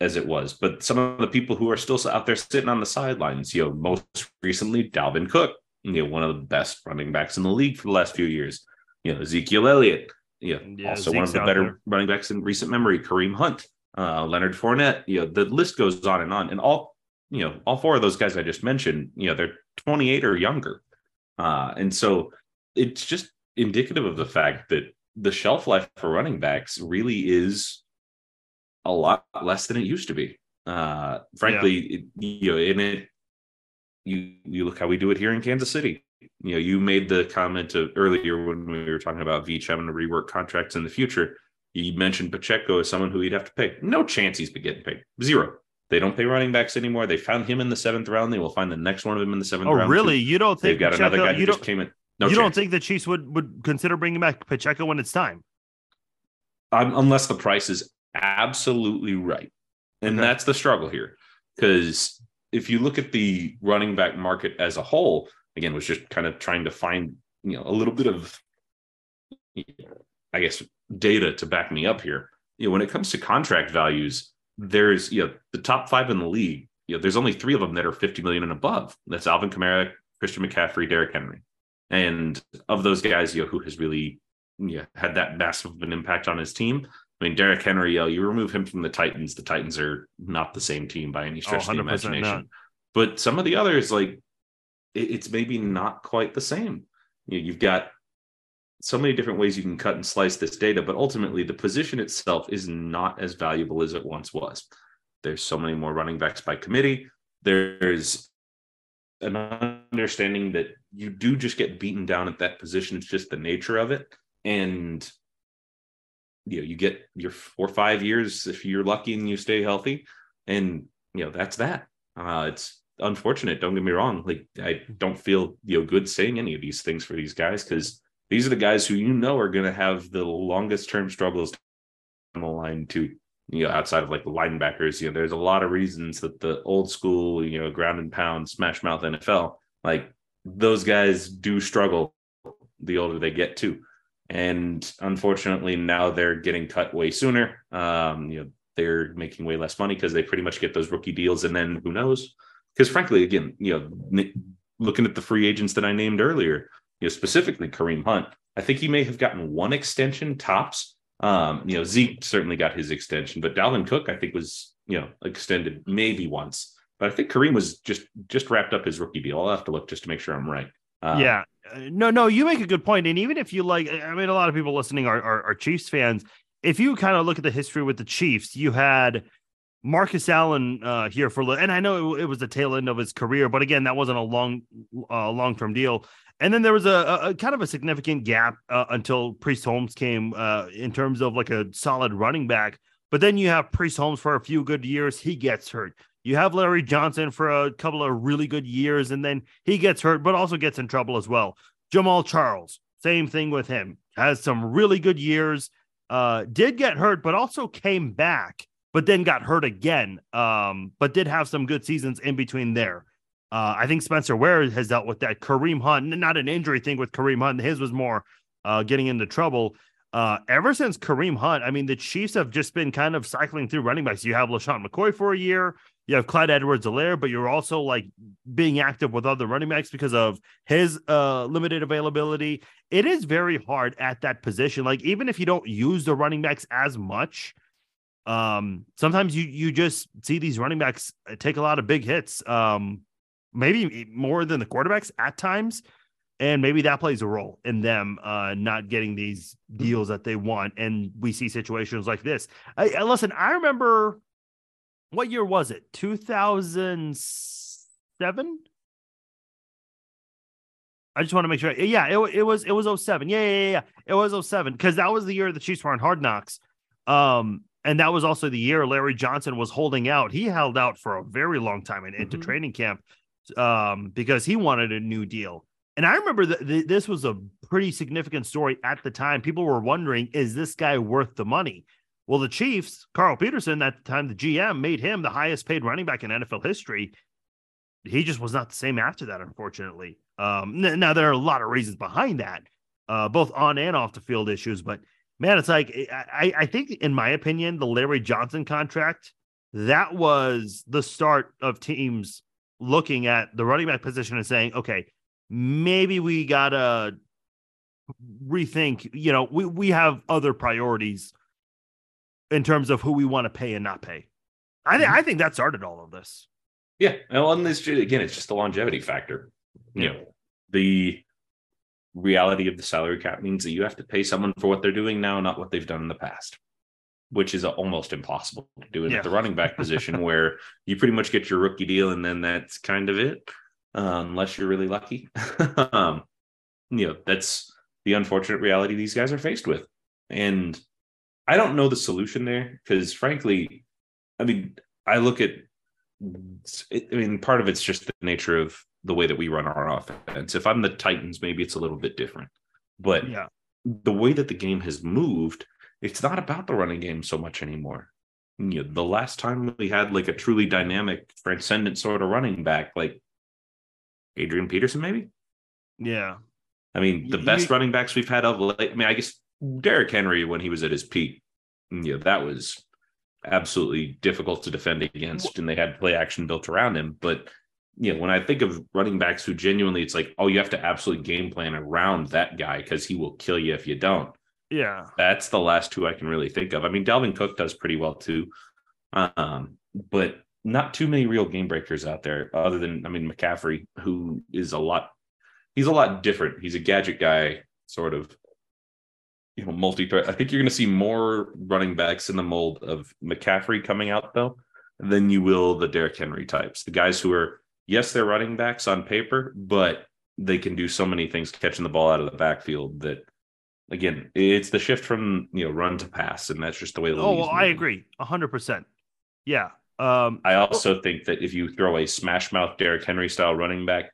as it was. But some of the people who are still out there sitting on the sidelines, you know, most recently Dalvin Cook, you know, one of the best running backs in the league for the last few years. You know, Ezekiel Elliott, you know, yeah, also Zeke's one of the better there. running backs in recent memory. Kareem Hunt, uh, Leonard Fournette, you know, the list goes on and on. And all, you know, all four of those guys I just mentioned, you know, they're twenty-eight or younger. Uh, and so it's just indicative of the fact that the shelf life for running backs really is a lot less than it used to be. Uh, frankly, yeah. it, you know, in it, you, you look how we do it here in Kansas City. You know, you made the comment of earlier when we were talking about Veach having to rework contracts in the future. You mentioned Pacheco as someone who he'd have to pay. No chance he's been getting paid. Zero. They don't pay running backs anymore. They found him in the seventh round. They will find the next one of them in the seventh oh, round. Oh, really? You don't think they've got Pacheco, another guy who just came in? No you chance. Don't think the Chiefs would, would consider bringing back Pacheco when it's time? Um, unless the price is absolutely right. And okay. that's the struggle here. Because if you look at the running back market as a whole, again, was just kind of trying to find, you know, a little bit of, you know, I guess, data to back me up here. You know, when it comes to contract values, there's, you know, the top five in the league, you know, there's only three of them that are fifty million and above. That's Alvin Kamara, Christian McCaffrey, Derek Henry. And of those guys, you know, who has really, you know, had that massive of an impact on his team. I mean, Derek Henry, you know, you remove him from the Titans, the Titans are not the same team by any stretch oh, of the imagination. Not. But some of the others, like, it, it's maybe not quite the same. You know, you've got so many different ways you can cut and slice this data, but ultimately the position itself is not as valuable as it once was. There's so many more running backs by committee. There's an understanding that you do just get beaten down at that position. It's just the nature of it. And, you know, you get your four or five years if you're lucky and you stay healthy. And, you know, that's that. Uh, it's unfortunate. Don't get me wrong. Like, I don't feel, you know, good saying any of these things for these guys, because these are the guys who, you know, are going to have the longest term struggles on the line too, you know, outside of like the linebackers. You know, there's a lot of reasons that the old school, you know, ground and pound, smash mouth N F L, like those guys do struggle the older they get too. And unfortunately now they're getting cut way sooner. Um, you know, they're making way less money because they pretty much get those rookie deals. And then who knows? Because frankly, again, you know, looking at the free agents that I named earlier, you know, specifically Kareem Hunt, I think he may have gotten one extension tops. Um, you know, Zeke certainly got his extension, but Dalvin Cook, I think, was, you know, extended maybe once. But I think Kareem was just just wrapped up his rookie deal. I'll have to look just to make sure I'm right. Uh, yeah. No, no, you make a good point. And even if you like, I mean, a lot of people listening are, are, are Chiefs fans. If you kind of look at the history with the Chiefs, you had Marcus Allen uh, here for, and I know it, it was the tail end of his career, but again, that wasn't a long, uh, long-term deal. And then there was a, a, a kind of a significant gap uh, until Priest Holmes came uh, in terms of like a solid running back. But then you have Priest Holmes for a few good years. He gets hurt. You have Larry Johnson for a couple of really good years, and then he gets hurt, but also gets in trouble as well. Jamaal Charles, same thing with him. Has some really good years. Uh, did get hurt, but also came back, but then got hurt again. Um, but did have some good seasons in between there. Uh, I think Spencer Ware has dealt with that. Kareem Hunt, not an injury thing with Kareem Hunt. His was more uh, getting into trouble. Uh, ever since Kareem Hunt, I mean, the Chiefs have just been kind of cycling through running backs. You have LaShawn McCoy for a year. You have Clyde Edwards-Helaire, but you're also like being active with other running backs because of his uh, limited availability. It is very hard at that position. Like, even if you don't use the running backs as much, um, sometimes you you just see these running backs take a lot of big hits. Um maybe more than the quarterbacks at times. And maybe that plays a role in them uh, not getting these deals that they want. And we see situations like this. I, I, listen, I remember, what year was it? two thousand seven? I just want to make sure. Yeah, it, it was, it was oh seven. Yeah, yeah, yeah. It was oh seven. Cause that was the year the Chiefs were on Hard Knocks. Um, and that was also the year Larry Johnson was holding out. He held out for a very long time and into mm-hmm. training camp. Um, because he wanted a new deal. And I remember that th- this was a pretty significant story at the time. People were wondering, is this guy worth the money? Well, the Chiefs, Carl Peterson, at the time, the G M, made him the highest paid running back in N F L history. He just was not the same after that, unfortunately. Um, now, there are a lot of reasons behind that, uh, both on and off the field issues. But, man, it's like I, I think, in my opinion, the Larry Johnson contract, that was the start of teams looking at the running back position and saying, OK, maybe we got to rethink, you know, we, we have other priorities in terms of who we want to pay and not pay. I, th- I think that started all of this. Yeah. Well, and this, again, it's just the longevity factor. You know, the reality of the salary cap means that you have to pay someone for what they're doing now, not what they've done in the past, which is almost impossible to do it yeah. at the running back position where you pretty much get your rookie deal and then that's kind of it, uh, unless you're really lucky. um, you know, that's the unfortunate reality these guys are faced with. And I don't know the solution there because, frankly, I mean, I look at I mean, part of it's just the nature of the way that we run our offense. If I'm the Titans, maybe it's a little bit different. But yeah. the way that the game has moved, it's not about the running game so much anymore. You know, the last time we had like a truly dynamic, transcendent sort of running back, like Adrian Peterson, maybe? Yeah. I mean, the you, best running backs we've had of late, I mean, I guess Derek Henry when he was at his peak, you know, that was absolutely difficult to defend against, and they had play action built around him. But you know, when I think of running backs who genuinely, it's like, oh, you have to absolutely game plan around that guy because he will kill you if you don't. Yeah, that's the last two I can really think of. I mean, Dalvin Cook does pretty well too, um, but not too many real game breakers out there. Other than, I mean, McCaffrey, who is a lot, he's a lot different. He's a gadget guy, sort of. You know, multi-threat. I think you're going to see more running backs in the mold of McCaffrey coming out, though, than you will the Derrick Henry types. The guys who are, yes, they're running backs on paper, but they can do so many things catching the ball out of the backfield that, again, it's the shift from, you know, run to pass, and that's just the way the league is moving. Oh, I agree. one hundred percent. Yeah. Um, I also think that if you throw a smash-mouth Derrick Henry-style running back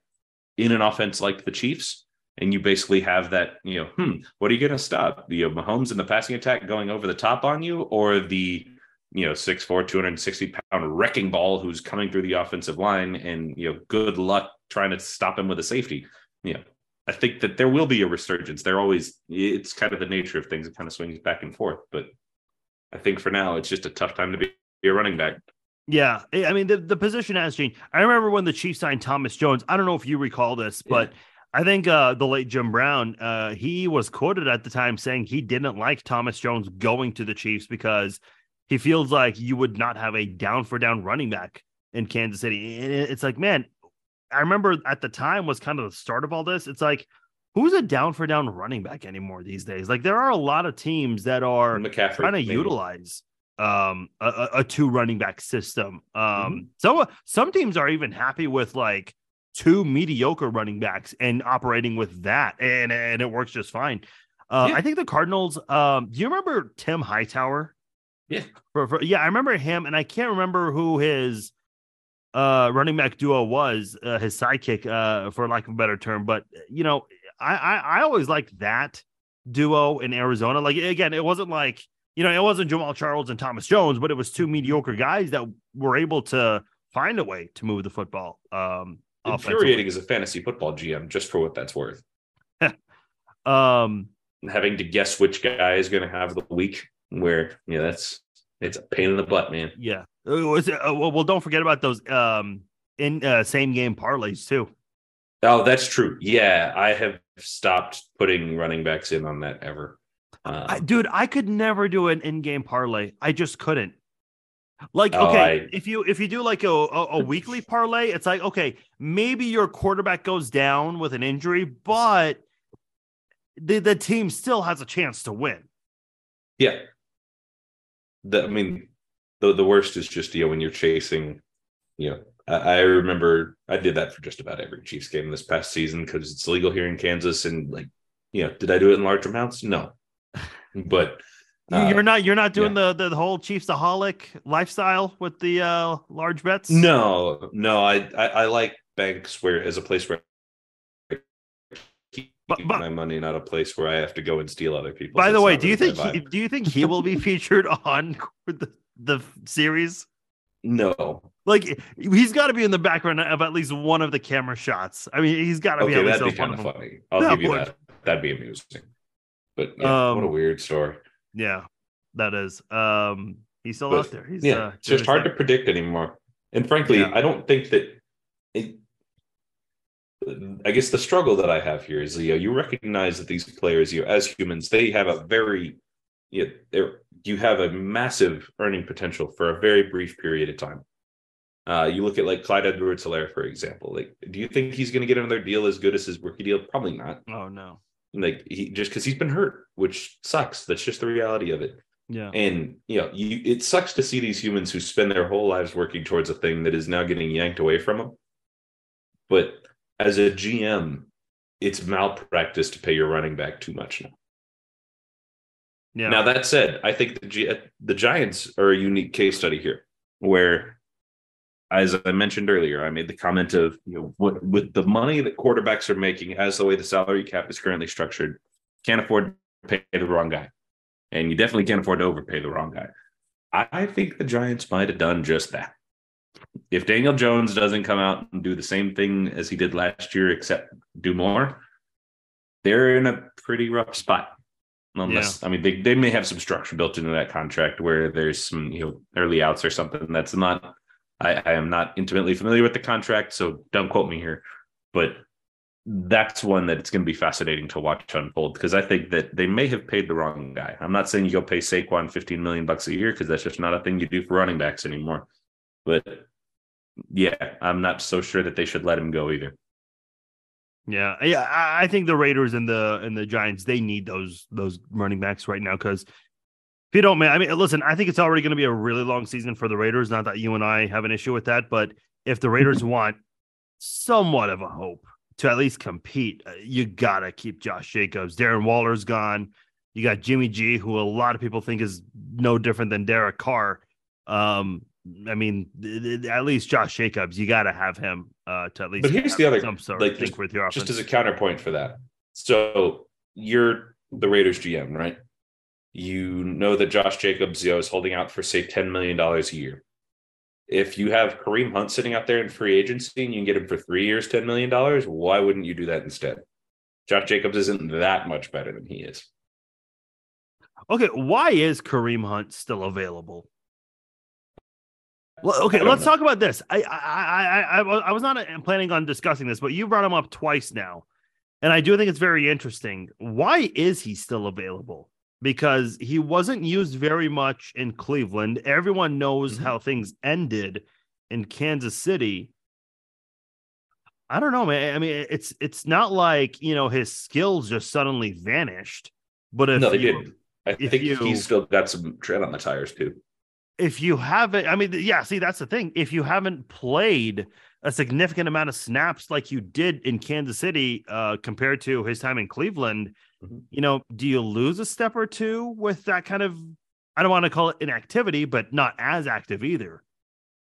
in an offense like the Chiefs, and you basically have that, you know, hmm, what are you going to stop? You know, Mahomes in the passing attack going over the top on you, or the, you know, six four, two hundred sixty pound wrecking ball who's coming through the offensive line and, you know, good luck trying to stop him with a safety. You know, I think that there will be a resurgence. They're always, it's kind of the nature of things. It kind of swings back and forth. But I think for now, it's just a tough time to be a running back. Yeah. I mean, the, the position has changed. I remember when the Chiefs signed Thomas Jones. I don't know if you recall this, but yeah. I think uh, the late Jim Brown, uh, he was quoted at the time saying he didn't like Thomas Jones going to the Chiefs because he feels like you would not have a down-for-down running back in Kansas City. And it's like, man, I remember at the time was kind of the start of all this. It's like, who's a down-for-down running back anymore these days? Like, there are a lot of teams that are McCaffrey, trying to maybe. utilize um, a, a two-running back system. Um, mm-hmm. So some teams are even happy with, like, two mediocre running backs and operating with that. And, and it works just fine. Uh, yeah. I think the Cardinals, um, do you remember Tim Hightower? Yeah. For, for, yeah. I remember him, and I can't remember who his uh, running back duo was, uh, his sidekick, uh, for lack of a better term. But, you know, I, I, I always liked that duo in Arizona. Like, again, it wasn't like, you know, it wasn't Jamaal Charles and Thomas Jones, but it was two mediocre guys that were able to find a way to move the football. Um, Infuriating as a fantasy football G M, just for what that's worth. um, Having to guess which guy is going to have the week where, you know, that's, it's a pain in the butt, man. Yeah. Well, don't forget about those um, in uh, same game parlays too. Oh, that's true. Yeah. I have stopped putting running backs in on that ever. Um, I, dude, I could never do an in-game parlay. I just couldn't. Like, okay, oh, I... if you if you do like a, a, a weekly parlay, it's like, okay, maybe your quarterback goes down with an injury, but the, the team still has a chance to win. Yeah. The, I mean, the, the worst is just, you know, when you're chasing, you know, I, I remember I did that for just about every Chiefs game this past season because it's legal here in Kansas. And like, you know, did I do it in large amounts? No. But You're not you're not doing yeah. the, the whole Chiefsaholic lifestyle with the uh, large bets? No, no. I, I, I like banks where as a place where I keep but, but, my money, not a place where I have to go and steal other people's. By the That's way, do really you think he, do you think he will be featured on the, the series? No. Like, he's got to be in the background of at least one of the camera shots. I mean, he's got to okay, be at least that'd be kind of funny. I'll yeah, give you boy. that. That'd be amusing. But yeah, um, what a weird story. Yeah, that is. Um, he's still but, out there. He's, yeah, uh, it's just hard thing. to predict anymore. And frankly, yeah. I don't think that it, I guess the struggle that I have here is, you know, you recognize that these players, you know, as humans, they have a very, you know, they're, you have a massive earning potential for a very brief period of time. Uh, you look at like Clyde Edwards-Helaire, for example. Like, do you think he's going to get another deal as good as his rookie deal? Probably not. Oh no. Like, he just because he's been hurt, which sucks. That's just the reality of it. Yeah. And you know, you, it sucks to see these humans who spend their whole lives working towards a thing that is now getting yanked away from them. But as a G M, it's malpractice to pay your running back too much now. Yeah. Now, that said, I think the G- the Giants are a unique case study here, where, as I mentioned earlier, I made the comment of, you know, what with the money that quarterbacks are making, as the way the salary cap is currently structured, can't afford to pay the wrong guy, and you definitely can't afford to overpay the wrong guy. I think the Giants might have done just that. If Daniel Jones doesn't come out and do the same thing as he did last year, except do more, they're in a pretty rough spot. Unless, yeah. I mean, they, they may have some structure built into that contract where there's some, you know, early outs or something. That's not, I, I am not intimately familiar with the contract, so don't quote me here. But that's one that it's going to be fascinating to watch unfold, because I think that they may have paid the wrong guy. I'm not saying you go pay Saquon fifteen million dollars bucks a year, because that's just not a thing you do for running backs anymore. But yeah, I'm not so sure that they should let him go either. Yeah, yeah, I think the Raiders and the and the Giants, they need those those running backs right now, because if you don't, man, I mean, listen, I think it's already going to be a really long season for the Raiders. Not that you and I have an issue with that, but if the Raiders want somewhat of a hope to at least compete, you gotta keep Josh Jacobs. Darren Waller's gone. You got Jimmy G, who a lot of people think is no different than Derek Carr. Um, I mean, th- th- at least Josh Jacobs, you got to have him uh, to at least. But here's the other, like, just, with your just as a counterpoint for that. So you're the Raiders G M, right? You know that Josh Jacobs, you know, is holding out for, say, ten million dollars a year. If you have Kareem Hunt sitting out there in free agency and you can get him for three years, ten million dollars, why wouldn't you do that instead? Josh Jacobs isn't that much better than he is. Okay, why is Kareem Hunt still available? Well, okay, let's know. talk about this. I, I I I I was not planning on discussing this, but you brought him up twice now, and I do think it's very interesting. Why is he still available? Because he wasn't used very much in Cleveland. Everyone knows mm-hmm. how things ended in Kansas City. I don't know, man. I mean, it's it's not like, you know, his skills just suddenly vanished. But if no, they you, didn't. I think you, he's still got some tread on the tires too. If you haven't, I mean, yeah, see, that's the thing. If you haven't played a significant amount of snaps like you did in Kansas City uh, compared to his time in Cleveland, mm-hmm. you know, do you lose a step or two with that kind of, I don't want to call it inactivity, but not as active either?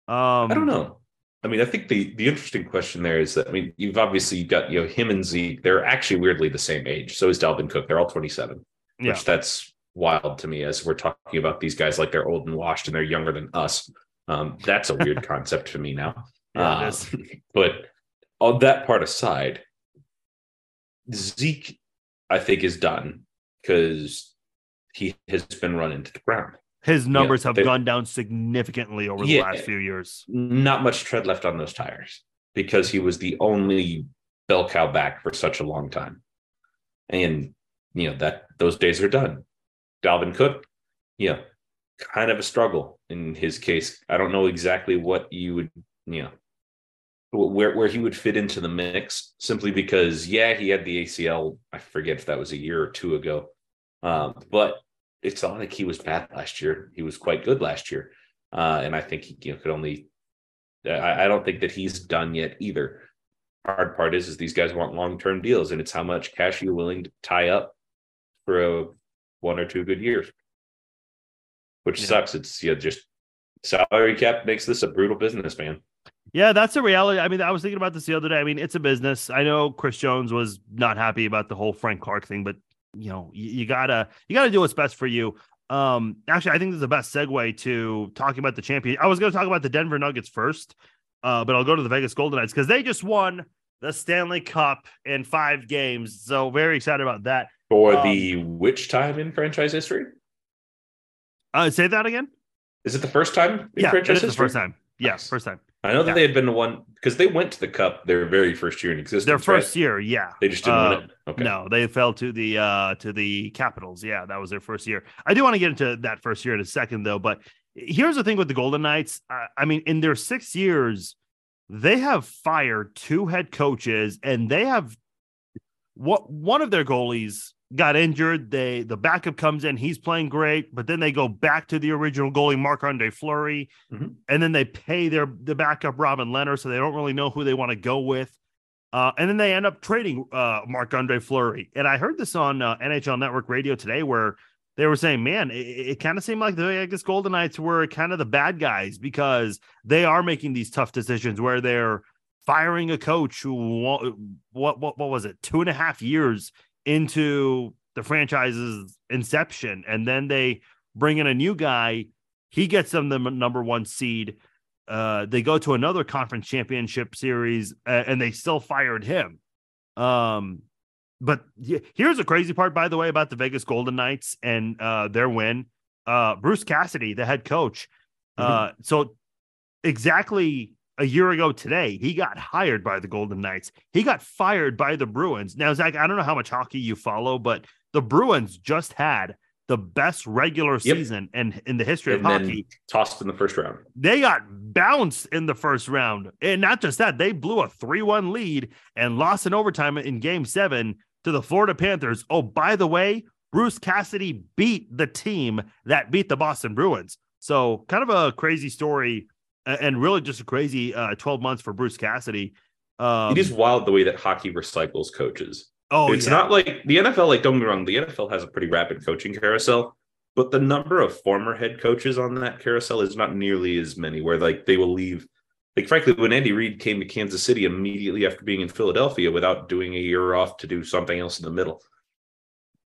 Um, I don't know. I mean, I think the, the interesting question there is that, I mean, you've obviously got, you know, him and Zeke, they're actually weirdly the same age. So is Dalvin Cook. They're all twenty-seven, yeah. which that's wild to me, as we're talking about these guys like they're old and washed and they're younger than us. Um, that's a weird concept for me now. Yeah, uh, but all that part aside, Zeke, I think, is done because he has been run into the ground. His numbers you know, have gone down significantly over yeah, the last few years. Not much tread left on those tires because he was the only bell cow back for such a long time. And, you know, that those days are done. Dalvin Cook, yeah, kind of a struggle in his case. I don't know exactly what you would, you know, where, where he would fit into the mix, simply because, yeah, he had the A C L. I forget if that was a year or two ago, um, but it's not like he was bad last year. He was quite good last year. Uh, and I think he you know, could only, I, I don't think that he's done yet either. Hard part is, is these guys want long-term deals, and it's how much cash you're willing to tie up for a, one or two good years, which yeah. sucks. It's you know, just salary cap makes this a brutal business, man. Yeah, that's the reality. I mean, I was thinking about this the other day. I mean, it's a business. I know Chris Jones was not happy about the whole Frank Clark thing, but you know, you, you gotta you gotta do what's best for you. Um, actually, I think this is the best segue to talking about the champion. I was going to talk about the Denver Nuggets first, uh, but I'll go to the Vegas Golden Knights because they just won the Stanley Cup in five games. So very excited about that. For um, the which time in franchise history? Uh, say that again. Is it the first time in yeah, franchise history? Yeah, the first time. Yeah, nice. first time. I know that yeah. they had been to one because they went to the Cup their very first year in existence. Their first right? year, yeah. They just didn't uh, win it. Okay. No, they fell to the uh, to the Capitals. Yeah, that was their first year. I do want to get into that first year in a second, though. But here's the thing with the Golden Knights. Uh, I mean, in their six years, they have fired two head coaches, and they have what one of their goalies got injured. They the backup comes in, he's playing great, but then they go back to the original goalie Marc-Andre Fleury, mm-hmm. and then they pay their the backup Robin Lehner, so they don't really know who they want to go with. Uh, and then they end up trading uh, Marc-Andre Fleury. And I heard this on uh, N H L Network Radio today, where they were saying, "Man, it, it kind of seemed like the Vegas Golden Knights were kind of the bad guys because they are making these tough decisions where they're firing a coach who what what what was it two and a half years." into the franchise's inception, and then they bring in a new guy. He gets them the number one seed. Uh, they go to another conference championship series, uh, and they still fired him. Um, but here's the crazy part, by the way, about the Vegas Golden Knights and uh, their win. Uh, Bruce Cassidy, the head coach. Uh, mm-hmm. So exactly a year ago today, he got hired by the Golden Knights. He got fired by the Bruins. Now, Zach, I don't know how much hockey you follow, but the Bruins just had the best regular season yep. in, in the history and of hockey. Tossed in the first round. They got bounced in the first round. And not just that, they blew a three one lead and lost in overtime in game seven to the Florida Panthers. Oh, by the way, Bruce Cassidy beat the team that beat the Boston Bruins. So kind of a crazy story. And really just a crazy uh, twelve months for Bruce Cassidy. Um, it is wild the way that hockey recycles coaches. Oh, It's yeah. not like the N F L, like, don't get me wrong, the N F L has a pretty rapid coaching carousel, but the number of former head coaches on that carousel is not nearly as many where, like, they will leave. Like, frankly, when Andy Reid came to Kansas City immediately after being in Philadelphia without doing a year off to do something else in the middle,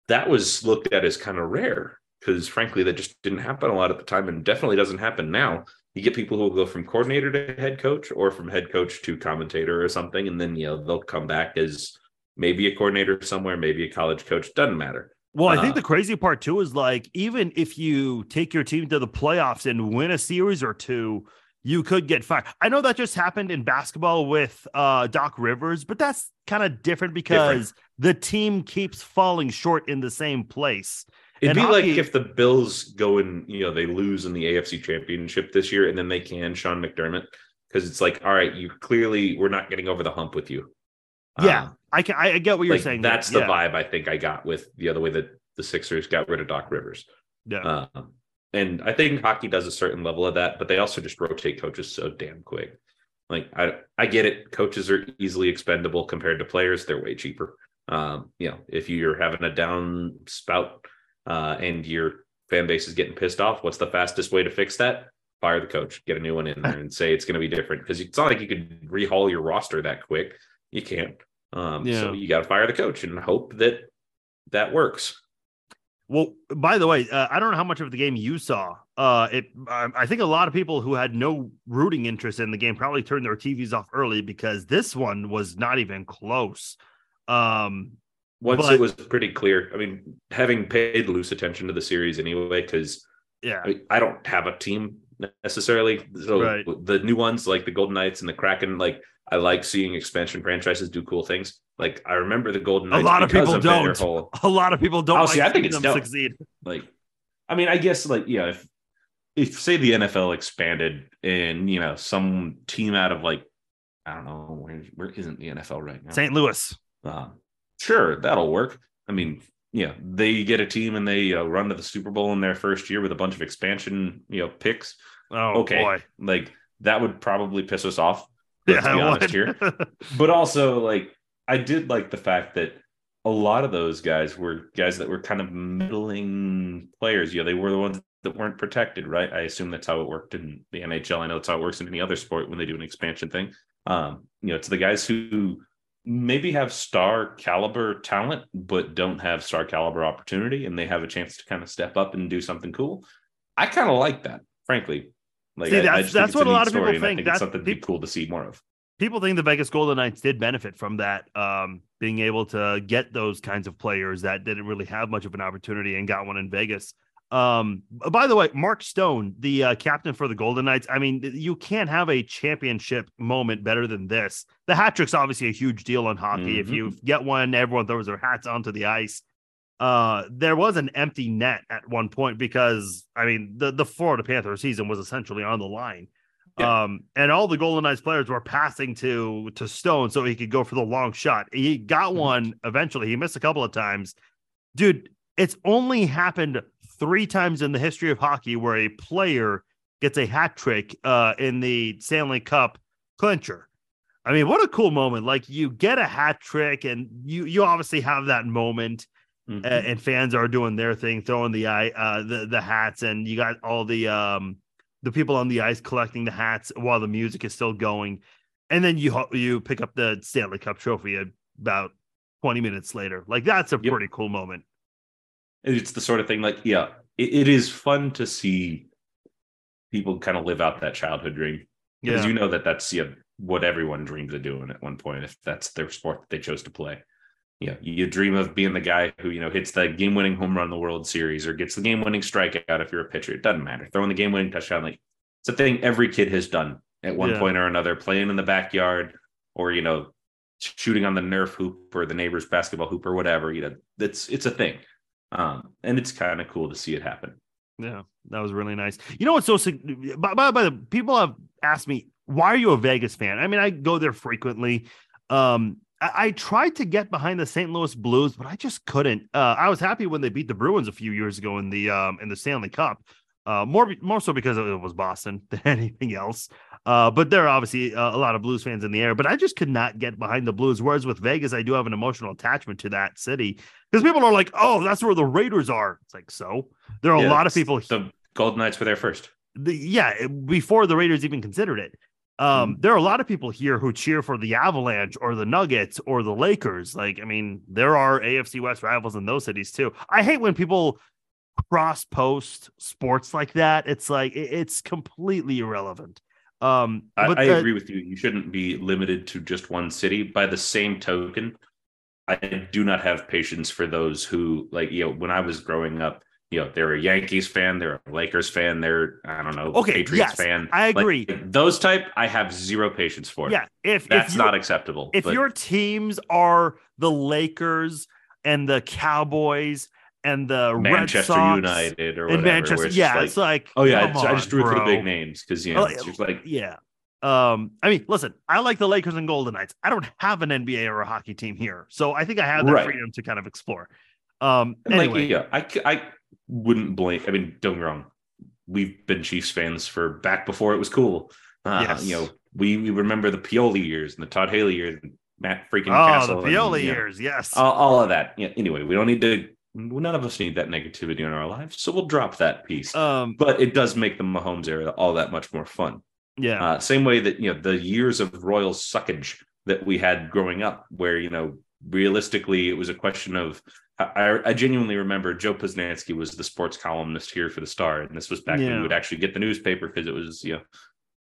that was looked at as kind of rare because, frankly, that just didn't happen a lot at the time and definitely doesn't happen now. You get people who will go from coordinator to head coach or from head coach to commentator or something. And then, you know, they'll come back as maybe a coordinator somewhere, maybe a college coach. Doesn't matter. Well, I uh, think the crazy part, too, is like even if you take your team to the playoffs and win a series or two, you could get fired. I know that just happened in basketball with uh, Doc Rivers, but that's kind of different because different. the team keeps falling short in the same place. It'd and be hockey, like if the Bills go and, you know, they lose in the A F C Championship this year and then they can Sean McDermott because it's like, all right, you clearly we're not getting over the hump with you. Yeah, um, I can. I get what you're like saying. That's yeah. the vibe I think I got with the other way that the Sixers got rid of Doc Rivers. Yeah. Uh, and I think hockey does a certain level of that, but they also just rotate coaches so damn quick. Like, I, I get it. Coaches are easily expendable compared to players. They're way cheaper. Um, you know, if you're having a down spout, Uh, and your fan base is getting pissed off, what's the fastest way to fix that? Fire the coach, get a new one in there, and say it's going to be different. Because it's not like you could rehaul your roster that quick. You can't. Um, yeah. So you got to fire the coach and hope that that works. Well, by the way, uh, I don't know how much of the game you saw. Uh, it, I think a lot of people who had no rooting interest in the game probably turned their T Vs off early because this one was not even close. Um Once but, it was pretty clear, I mean, having paid loose attention to the series anyway, because yeah, I, mean, I don't have a team necessarily. So right. the new ones like the Golden Knights and the Kraken, like I like seeing expansion franchises do cool things. Like I remember the Golden Knights. A lot of people of don't. Whole, a lot of people don't. Like see, I think it's them succeed. Like, I mean, I guess like yeah, if if say the N F L expanded and you know some team out of like I don't know where where isn't the N F L right now? Saint Louis. Uh, Sure, that'll work. I mean, yeah, they get a team and they uh, run to the Super Bowl in their first year with a bunch of expansion, you know, picks. Oh, okay, boy. Like that would probably piss us off. Let's yeah, be honest here. But also, like, I did like the fact that a lot of those guys were guys that were kind of middling players. You know, they were the ones that weren't protected, right? I assume that's how it worked in the N H L. I know that's how it works in any other sport when they do an expansion thing. Um, you know, it's the guys who maybe have star caliber talent, but don't have star caliber opportunity, and they have a chance to kind of step up and do something cool. I kind of like that, frankly. Like, see, that's, I, I that's what a lot of people think. I think that's it's something people, that'd be cool to see more of. People think the Vegas Golden Knights did benefit from that, um, being able to get those kinds of players that didn't really have much of an opportunity and got one in Vegas. Um, by the way, Mark Stone, the uh, captain for the Golden Knights. I mean, you can't have a championship moment better than this. The hat trick's obviously a huge deal in hockey. Mm-hmm. If you get one, everyone throws their hats onto the ice. Uh, there was an empty net at one point because, I mean, the, the Florida Panthers season was essentially on the line. Yeah. Um, and all the Golden Knights players were passing to, to Stone so he could go for the long shot. He got one eventually. He missed a couple of times. Dude, it's only happened three times in the history of hockey where a player gets a hat trick uh, in the Stanley Cup clincher. I mean, what a cool moment. Like, you get a hat trick and you, you obviously have that moment. Mm-hmm. And fans are doing their thing, throwing the uh, the the hats, and you got all the um, the people on the ice collecting the hats while the music is still going, and then you you pick up the Stanley Cup trophy about twenty minutes later. Like, that's a yep. pretty cool moment. It's the sort of thing, like, yeah, it, it is fun to see people kind of live out that childhood dream, because yeah. you know that that's yeah, what everyone dreams of doing at one point, if that's their sport that they chose to play. Yeah, you dream of being the guy who, you know, hits the game-winning home run in the World Series or gets the game-winning strikeout if you're a pitcher. It doesn't matter. Throwing the game-winning touchdown, like, it's a thing every kid has done at one yeah. point or another, playing in the backyard or, you know, shooting on the Nerf hoop or the neighbor's basketball hoop or whatever. You know, it's, it's a thing. Um, and it's kind of cool to see it happen. Yeah, that was really nice. You know what's so – by, by, by the people have asked me, why are you a Vegas fan? I mean, I go there frequently. Um I tried to get behind the Saint Louis Blues, but I just couldn't. Uh, I was happy when they beat the Bruins a few years ago in the um, in the Stanley Cup, uh, more more so because it was Boston than anything else. Uh, but there are obviously uh, a lot of Blues fans in the air, but I just could not get behind the Blues. Whereas with Vegas, I do have an emotional attachment to that city because people are like, oh, that's where the Raiders are. It's like, so? There are yeah, a lot of people. The Golden Knights were there first. The, yeah, before the Raiders even considered it. Um, there are a lot of people here who cheer for the Avalanche or the Nuggets or the Lakers. Like, I mean, there are A F C West rivals in those cities too. I hate when people cross post sports like that. It's like, it's completely irrelevant. Um, but I, I the, agree with you. You shouldn't be limited to just one city. By the same token, I do not have patience for those who, like, you know, when I was growing up, you know, they're a Yankees fan, they're a Lakers fan, they're, I don't know, okay, Patriots yes, fan. I agree. Like, those type, I have zero patience for. Yeah, if that's if not acceptable. If but. your teams are the Lakers and the Cowboys and the Manchester Red Sox, United or whatever, Manchester, it's yeah, like, it's like, oh yeah, it's, on, I just drew bro. for the big names because you know, it's just like, yeah. Um, I mean, listen, I like the Lakers and Golden Knights. I don't have an N B A or a hockey team here, so I think I have the right. freedom to kind of explore. Um, and anyway, like, yeah, I, I. wouldn't blame. I mean, don't get me wrong. We've been Chiefs fans for back before it was cool. Uh, yes. You know, we, we remember the Pioli years and the Todd Haley years and Matt freaking oh, Castle. Oh, the Pioli and, years. Know, yes. All, all of that. Yeah. Anyway, we don't need to, none of us need that negativity in our lives. So we'll drop that piece. Um, but it does make the Mahomes era all that much more fun. Yeah. Uh, same way that, you know, the years of royal suckage that we had growing up where, you know, realistically, it was a question of, I, I genuinely remember Joe Posnanski was the sports columnist here for the Star, and this was back yeah. when you would actually get the newspaper because it was, you know,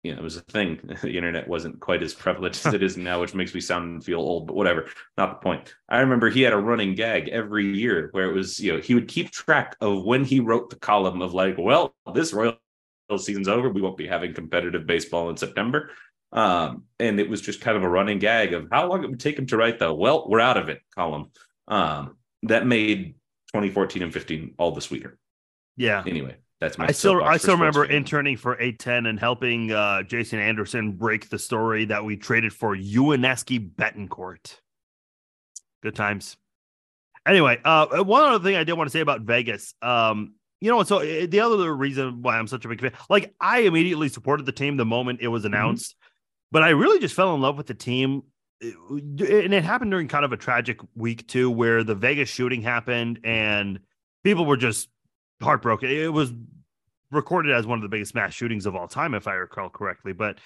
you know, it was a thing. The internet wasn't quite as prevalent as it is now, which makes me sound and feel old, but whatever, not the point. I remember he had a running gag every year where it was, you know, he would keep track of when he wrote the column of like, well, this Royal season's over. We won't be having competitive baseball in September. Um, and it was just kind of a running gag of how long it would take him to write the, well, we're out of it column. Um, That made twenty fourteen and fifteen all the sweeter. Yeah. Anyway, that's my. I still I still remember fans. interning for eight ten and helping uh, Jason Anderson break the story that we traded for Ueneski Betancourt. Good times. Anyway, uh, one other thing I did want to say about Vegas. Um, you know, so the other reason why I'm such a big fan, like I immediately supported the team the moment it was announced, mm-hmm. but I really just fell in love with the team. And it happened during kind of a tragic week too, where the Vegas shooting happened and people were just heartbroken. It was recorded as one of the biggest mass shootings of all time, if I recall correctly. But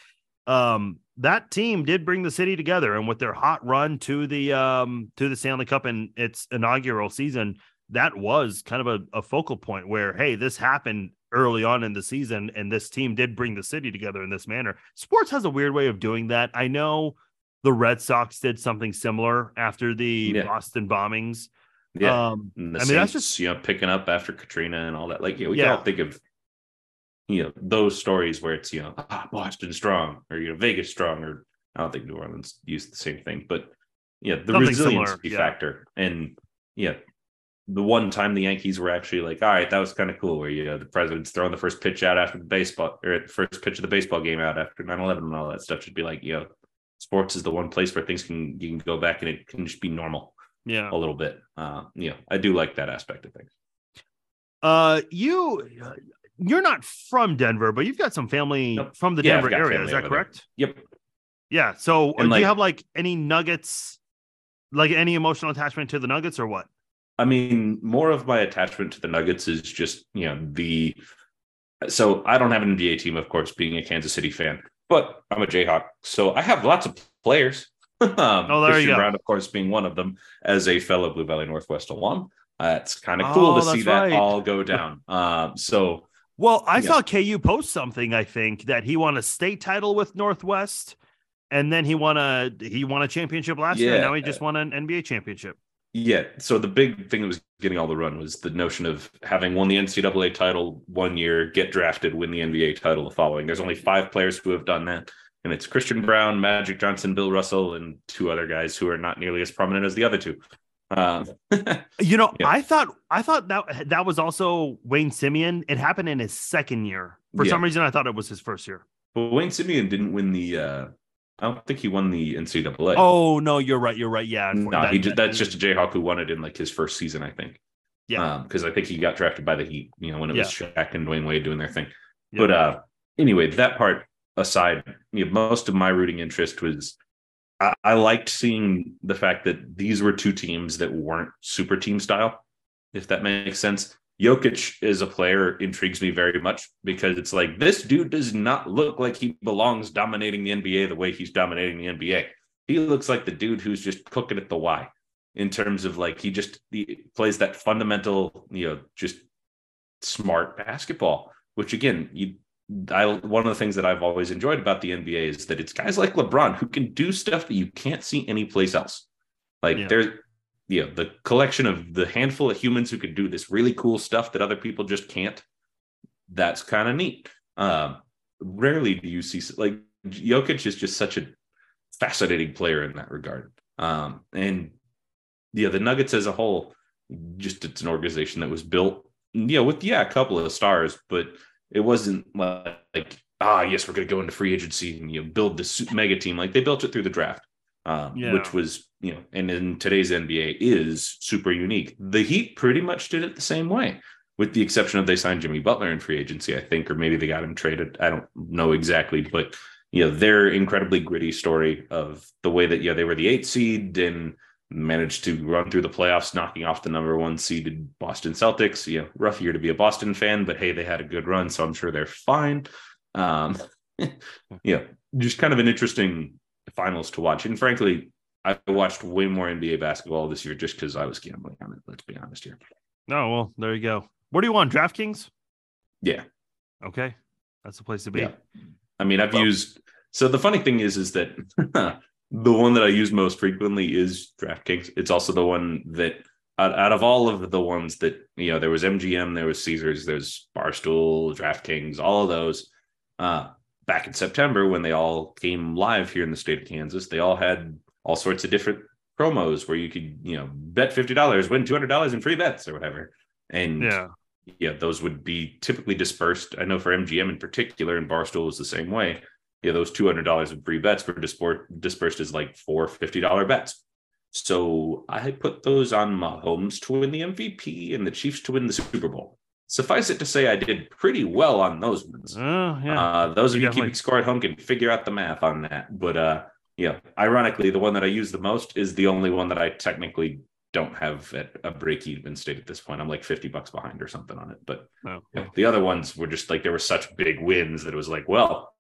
um, that team did bring the city together, and with their hot run to the um, to the Stanley Cup in its inaugural season, that was kind of a, a focal point where, hey, this happened early on in the season, and this team did bring the city together in this manner. Sports has a weird way of doing that. I know the Red Sox did something similar after the yeah. Boston bombings. Yeah, um, I mean, Saints, that's just, you know, picking up after Katrina and all that. Like, yeah, we yeah. gotta think of, you know, those stories where it's, you know, ah, Boston strong, or, you know, Vegas strong, or I don't think New Orleans used the same thing, but yeah, the something resiliency yeah. factor. And yeah, the one time the Yankees were actually like, all right, that was kind of cool, where, you know, the president's throwing the first pitch out after the baseball, or the first pitch of the baseball game out after nine eleven and all that stuff, should be like, you know, sports is the one place where things can, you can go back and it can just be normal. Yeah, a little bit. Uh, yeah, I do like that aspect of things. Uh, you, you're not from Denver, but you've got some family nope. from the yeah, Denver area. Is that correct? There. Yep. Yeah. So, and do like, you have like any Nuggets, like any emotional attachment to the Nuggets, or what? I mean, more of my attachment to the Nuggets is just, you know, the. So I don't have an N B A team, of course, being a Kansas City fan, but I'm a Jayhawk, so I have lots of players. um, oh, there Christian you go. Brown, of course, being one of them, as a fellow Blue Valley Northwest alum. Uh, it's kind of cool oh, to see that right. all go down. Um, so, well, I saw know. K U post something. I think that he won a state title with Northwest, and then he won a he won a championship last yeah. year. And now he just won an N B A championship. Yeah. So the big thing that was getting all the run was the notion of having won the N C double A title one year, get drafted, win the N B A title the following. There's only five players who have done that. And it's Christian Brown, Magic Johnson, Bill Russell, and two other guys who are not nearly as prominent as the other two. Um, you know, yeah. I thought I thought that that was also Wayne Simeon. It happened in his second year. For yeah. some reason, I thought it was his first year. But Wayne Simeon didn't win the uh, – I don't think he won the N C double A. Oh, no, you're right. You're right. Yeah. No, that, he just, that's just a Jayhawk who won it in, like, his first season, I think. Yeah. Because um, I think he got drafted by the Heat, you know, when it yeah. was Shaq and Dwayne Wade doing their thing. Yeah. But uh, anyway, that part – aside, you know, most of my rooting interest was I, I liked seeing the fact that these were two teams that weren't super team style, if that makes sense. Jokic as a player intrigues me very much because it's like, this dude does not look like he belongs dominating the N B A the way he's dominating the N B A. He looks like the dude who's just cooking at the Y in terms of, like, he just he plays that fundamental, you know, just smart basketball, which, again, you I, one of the things that I've always enjoyed about the N B A is that it's guys like LeBron who can do stuff that you can't see anyplace else. Like yeah. there's, you know, the collection of the handful of humans who can do this really cool stuff that other people just can't. That's kind of neat. Um, rarely do you see, like, Jokic is just such a fascinating player in that regard. Um, and yeah, the Nuggets as a whole, just, it's an organization that was built, you know, with, yeah, a couple of stars, but it wasn't like, ah, yes, we're going to go into free agency and, you know, build this mega team. Like, they built it through the draft, um, yeah. which was, you know, and in today's N B A is super unique. The Heat pretty much did it the same way, with the exception of they signed Jimmy Butler in free agency, I think, or maybe they got him traded. I don't know exactly, but, you know, their incredibly gritty story of the way that, yeah, they were the eighth seed and managed to run through the playoffs, knocking off the number one seeded Boston Celtics. You know, rough year to be a Boston fan, but hey, they had a good run, so I'm sure they're fine. Um, yeah, just kind of an interesting finals to watch. And frankly, I watched way more N B A basketball this year just because I was gambling on it. Let's be honest here. No, well, there you go. What do you want, DraftKings? Yeah. Okay, that's the place to be. Yeah. I mean, I've well, used. So the funny thing is, is that. The one that I use most frequently is DraftKings. It's also the one that, out, out of all of the ones that, you know, there was M G M, there was Caesars, there's Barstool, DraftKings, all of those. Uh, back in September, when they all came live here in the state of Kansas, they all had all sorts of different promos where you could, you know, bet fifty dollars, win two hundred dollars in free bets or whatever. And yeah, yeah, those would be typically dispersed. I know for M G M in particular, and Barstool was the same way. Yeah, those two hundred dollars in free bets were dispersed as like four fifty dollars bets. So I put those on Mahomes to win the M V P and the Chiefs to win the Super Bowl. Suffice it to say, I did pretty well on those ones. Oh, yeah. Uh, those of you keeping score at home can figure out the math on that. But uh, yeah, ironically, the one that I use the most is the only one that I technically don't have at a break-even state at this point. I'm like fifty bucks behind or something on it. But oh, yeah. the other ones were just like, there were such big wins that it was like, well,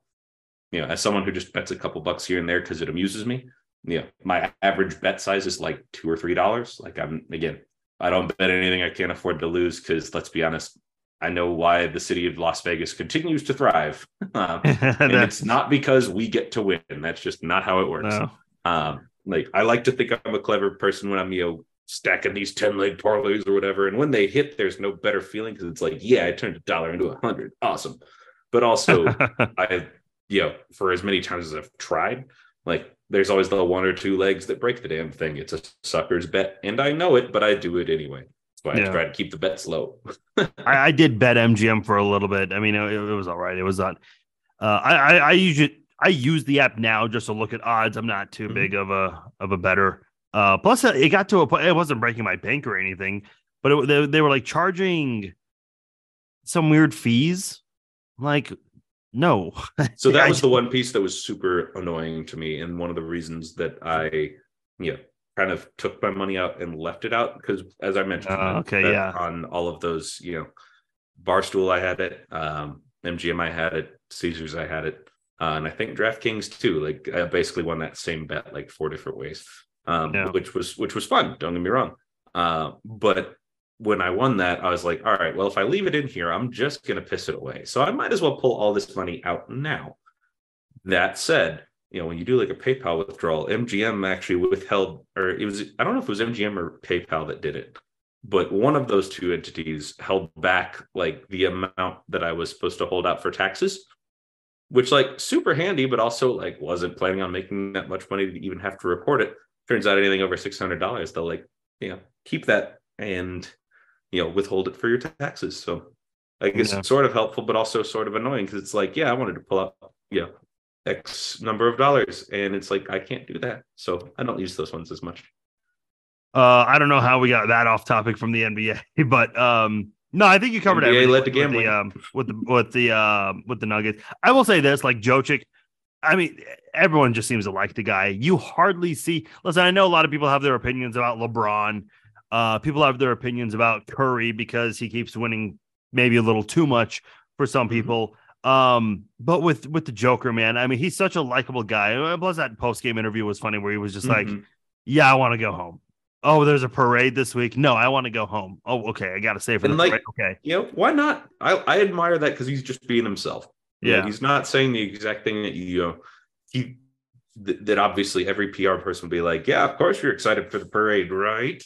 you know, as someone who just bets a couple bucks here and there because it amuses me, you know, my average bet size is like two or three dollars. Like I'm again, I don't bet anything I can't afford to lose because let's be honest, I know why the city of Las Vegas continues to thrive. Um, and it's not because we get to win. That's just not how it works. No. Um, like I like to think I'm a clever person when I'm, you know, stacking these ten leg parlays or whatever. And when they hit, there's no better feeling because it's like, yeah, I turned a dollar into a hundred. Awesome. But also I, you know, for as many times as I've tried, like there's always the one or two legs that break the damn thing. It's a sucker's bet. And I know it, but I do it anyway. That's why yeah. I try to keep the bets low. I, I did bet M G M for a little bit. I mean, it, it was all right. It was on. Uh, I, I, I usually I use the app now just to look at odds. I'm not too mm-hmm. big of a of a better. Uh, plus, it got to a point. It wasn't breaking my bank or anything, but it, they, they were like charging some weird fees. I'm like, no. So that was the one piece that was super annoying to me, and one of the reasons that I, yeah. kind of took my money out and left it out because, as I mentioned, uh, okay, I yeah. on all of those, you know, Barstool, I had it, um, M G M, I had it, Caesars, I had it, uh, and I think DraftKings too. Like, I basically won that same bet like four different ways, um, yeah. which was which was fun. Don't get me wrong, uh, but when I won that, I was like, all right, well, if I leave it in here, I'm just gonna piss it away. So I might as well pull all this money out now. That said, you know, when you do like a PayPal withdrawal, M G M actually withheld, or it was, I don't know if it was M G M or PayPal that did it, but one of those two entities held back like the amount that I was supposed to hold out for taxes, which like super handy, but also like wasn't planning on making that much money to even have to report it. Turns out anything over six hundred dollars, they'll like, you know, keep that and, you know, withhold it for your taxes. So I guess yeah. it's sort of helpful, but also sort of annoying because it's like, yeah, I wanted to pull out, yeah. X number of dollars, and it's like I can't do that, so I don't use those ones as much. Uh, I don't know how we got that off topic from the N B A, but um, no, I think you covered it. N B A led to gambling with the, um, with the with the uh, with the Nuggets. I will say this: like Jokic, I mean, everyone just seems to like the guy. You hardly see. Listen, I know a lot of people have their opinions about LeBron. Uh, people have their opinions about Curry because he keeps winning, maybe a little too much for some people. Mm-hmm. Um, but with, with the Joker, man, I mean, he's such a likable guy. Plus that post-game interview was funny where he was just mm-hmm. like, yeah, I want to go home. Oh, there's a parade this week. No, I want to go home. Oh, okay. I got to save for and the like, parade. Okay. You know, why not? I, I admire that because he's just being himself. Yeah. Like, he's not saying the exact thing that, you know, he, th- that obviously every P R person would be like, yeah, of course you're excited for the parade, right?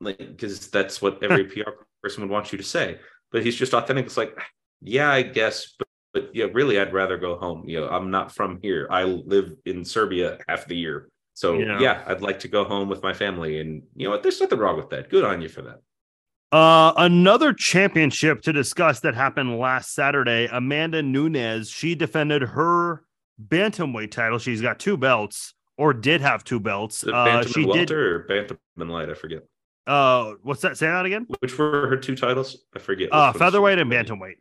Like, cause that's what every P R person would want you to say, but he's just authentic. It's like, yeah, I guess, but But yeah, really, I'd rather go home. You know, I'm not from here. I live in Serbia half the year. So yeah. yeah, I'd like to go home with my family. And you know what? There's nothing wrong with that. Good on you for that. Uh, another championship to discuss that happened last Saturday. Amanda Nunes, she defended her bantamweight title. She's got two belts, or did have two belts. The bantam uh, she and welter did... or bantam and light, I forget. Uh, what's that? Say that again. Which were her two titles? I forget. Uh, featherweight and bantamweight.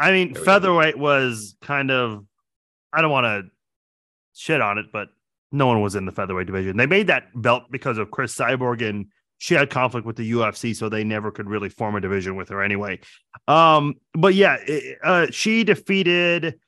I mean, featherweight go. was kind of, I don't want to shit on it, but no one was in the featherweight division. They made that belt because of Chris Cyborg, and she had conflict with the U F C, so they never could really form a division with her anyway. Um, but yeah, it, uh, she defeated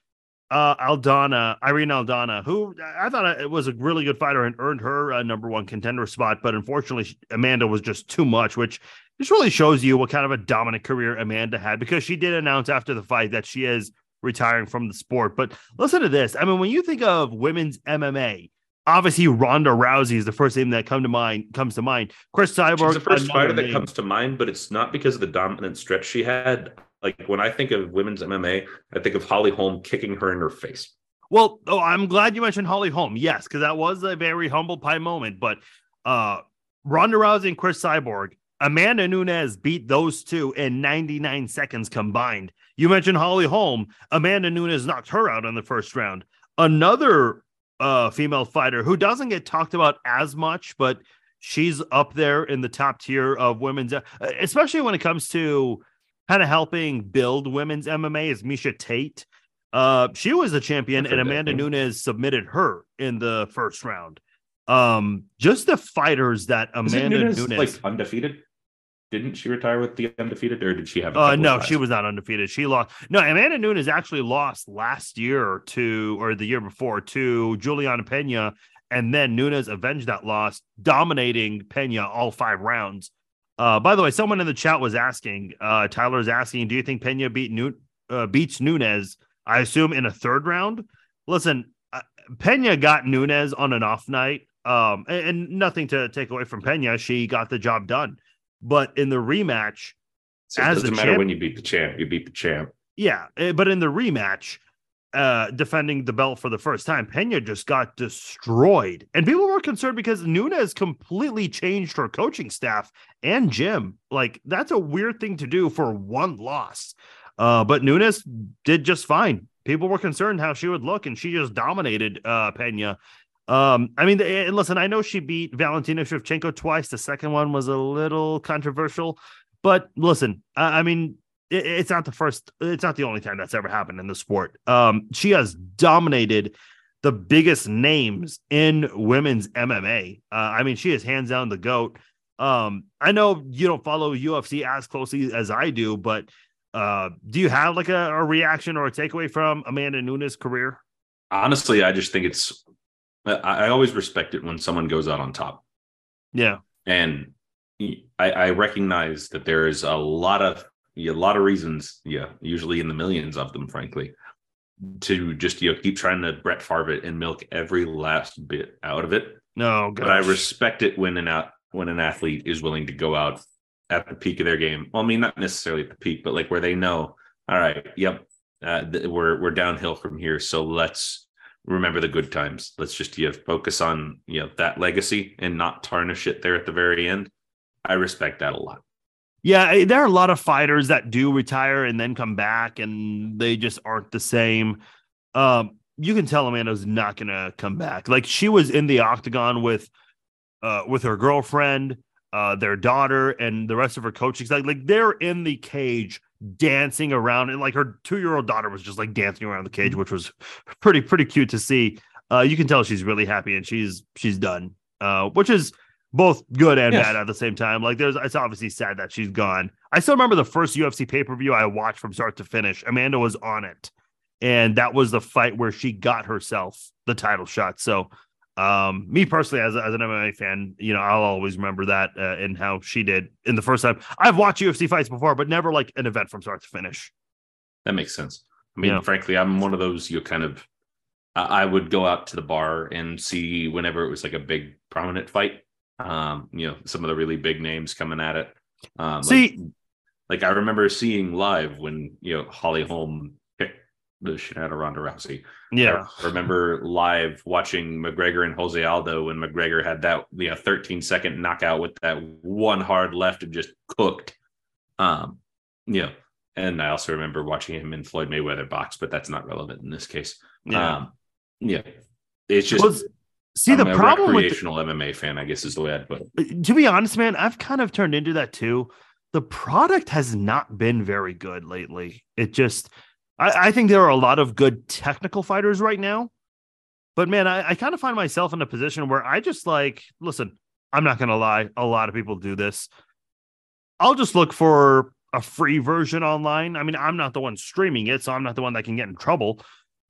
uh, Aldana, Irene Aldana, who I thought it was a really good fighter and earned her a number one contender spot. But unfortunately, she, Amanda was just too much, which this really shows you what kind of a dominant career Amanda had, because she did announce after the fight that she is retiring from the sport. But listen to this. I mean, when you think of women's M M A, obviously Ronda Rousey is the first name that come to mind, comes to mind. Chris Cyborg is the first fighter name that comes to mind, but it's not because of the dominant stretch she had. Like when I think of women's M M A, I think of Holly Holm kicking her in her face. Well, oh, I'm glad you mentioned Holly Holm. Yes, because that was a very humble pie moment. But uh, Ronda Rousey and Chris Cyborg, Amanda Nunes beat those two in ninety-nine seconds combined. You mentioned Holly Holm. Amanda Nunes knocked her out in the first round. Another uh, female fighter who doesn't get talked about as much, but she's up there in the top tier of women's, especially when it comes to kind of helping build women's M M A, is Miesha Tate. Uh, she was the champion, and Amanda Nunes submitted her in the first round. Um, just the fighters that Amanda Nunes, Nunes like undefeated. Didn't she retire with the undefeated, or did she have a uh, no, she was not undefeated. She lost. No, Amanda Nunes has actually lost last year to, or the year before, to Juliana Pena, and then Nunes avenged that loss, dominating Pena all five rounds. Uh, by the way, someone in the chat was asking, uh, Tyler's asking, do you think Pena beat Nu- uh, beats Nunes, I assume, in a third round? Listen, uh, Pena got Nunes on an off night, um, and, and nothing to take away from Pena. She got the job done. But in the rematch, so as it doesn't matter champ, when you beat the champ, you beat the champ. Yeah, but in the rematch, uh, defending the belt for the first time, Pena just got destroyed. And people were concerned because Nunes completely changed her coaching staff and gym. Like, that's a weird thing to do for one loss. Uh, but Nunes did just fine. People were concerned how she would look, and she just dominated uh, Pena. Um, I mean, and listen, I know she beat Valentina Shevchenko twice. The second one was a little controversial, but listen, I, I mean, it, it's not the first, it's not the only time that's ever happened in the sport. Um, she has dominated the biggest names in women's M M A. Uh, I mean, she is hands down the GOAT. Um, I know you don't follow U F C as closely as I do, but, uh, do you have like a, a reaction or a takeaway from Amanda Nunes' career? Honestly, I just think it's, I always respect it when someone goes out on top. Yeah. And I, I recognize that there is a lot of a lot of reasons, yeah, usually in the millions of them, frankly, to just, you know, keep trying to Brett Favre it and milk every last bit out of it. No, gosh. But I respect it when an out when an athlete is willing to go out at the peak of their game. Well, I mean, not necessarily at the peak, but like where they know, all right, yep, uh, th- we're we're downhill from here, so let's remember the good times. Let's just you know, focus on you know that legacy and not tarnish it there at the very end. I respect that a lot. Yeah, there are a lot of fighters that do retire and then come back, and they just aren't the same. Um, you can tell Amanda's not going to come back. Like, she was in the octagon with, uh, with her girlfriend, uh, their daughter, and the rest of her coaching. Like, like they're in the cage, dancing around, and like her two-year-old daughter was just like dancing around the cage, which was pretty pretty cute to see. Uh you can tell she's really happy, and she's she's done, uh which is both good and yes. bad at the same time. Like, there's it's obviously sad that she's gone. I still remember the first U F C pay-per-view I watched from start to finish. Amanda was on it, and that was the fight where she got herself the title shot. So um me personally, as, as an M M A fan, you know, I'll always remember that, uh, and how she did in the first time. I've watched U F C fights before, but never like an event from start to finish. That makes sense. I mean, yeah. Frankly, I'm one of those, you kind of, I would go out to the bar and see whenever it was like a big prominent fight, um you know, some of the really big names coming at it. um see like, like I remember seeing live when, you know, Holly Holm the shit out of Ronda Rousey. Yeah. I remember live watching McGregor and Jose Aldo when McGregor had that, you know, thirteen second knockout with that one hard left and just cooked. Um, you know, and I also remember watching him in Floyd Mayweather box, but that's not relevant in this case. Yeah. Um, yeah. It's just, well, see, I'm the problem recreational with the, M M A fan, I guess is the way I'd put it. To be honest, man, I've kind of turned into that too. The product has not been very good lately. It just, I, I think there are a lot of good technical fighters right now, but man, I, I kind of find myself in a position where I just like, listen, I'm not going to lie. A lot of people do this. I'll just look for a free version online. I mean, I'm not the one streaming it, so I'm not the one that can get in trouble.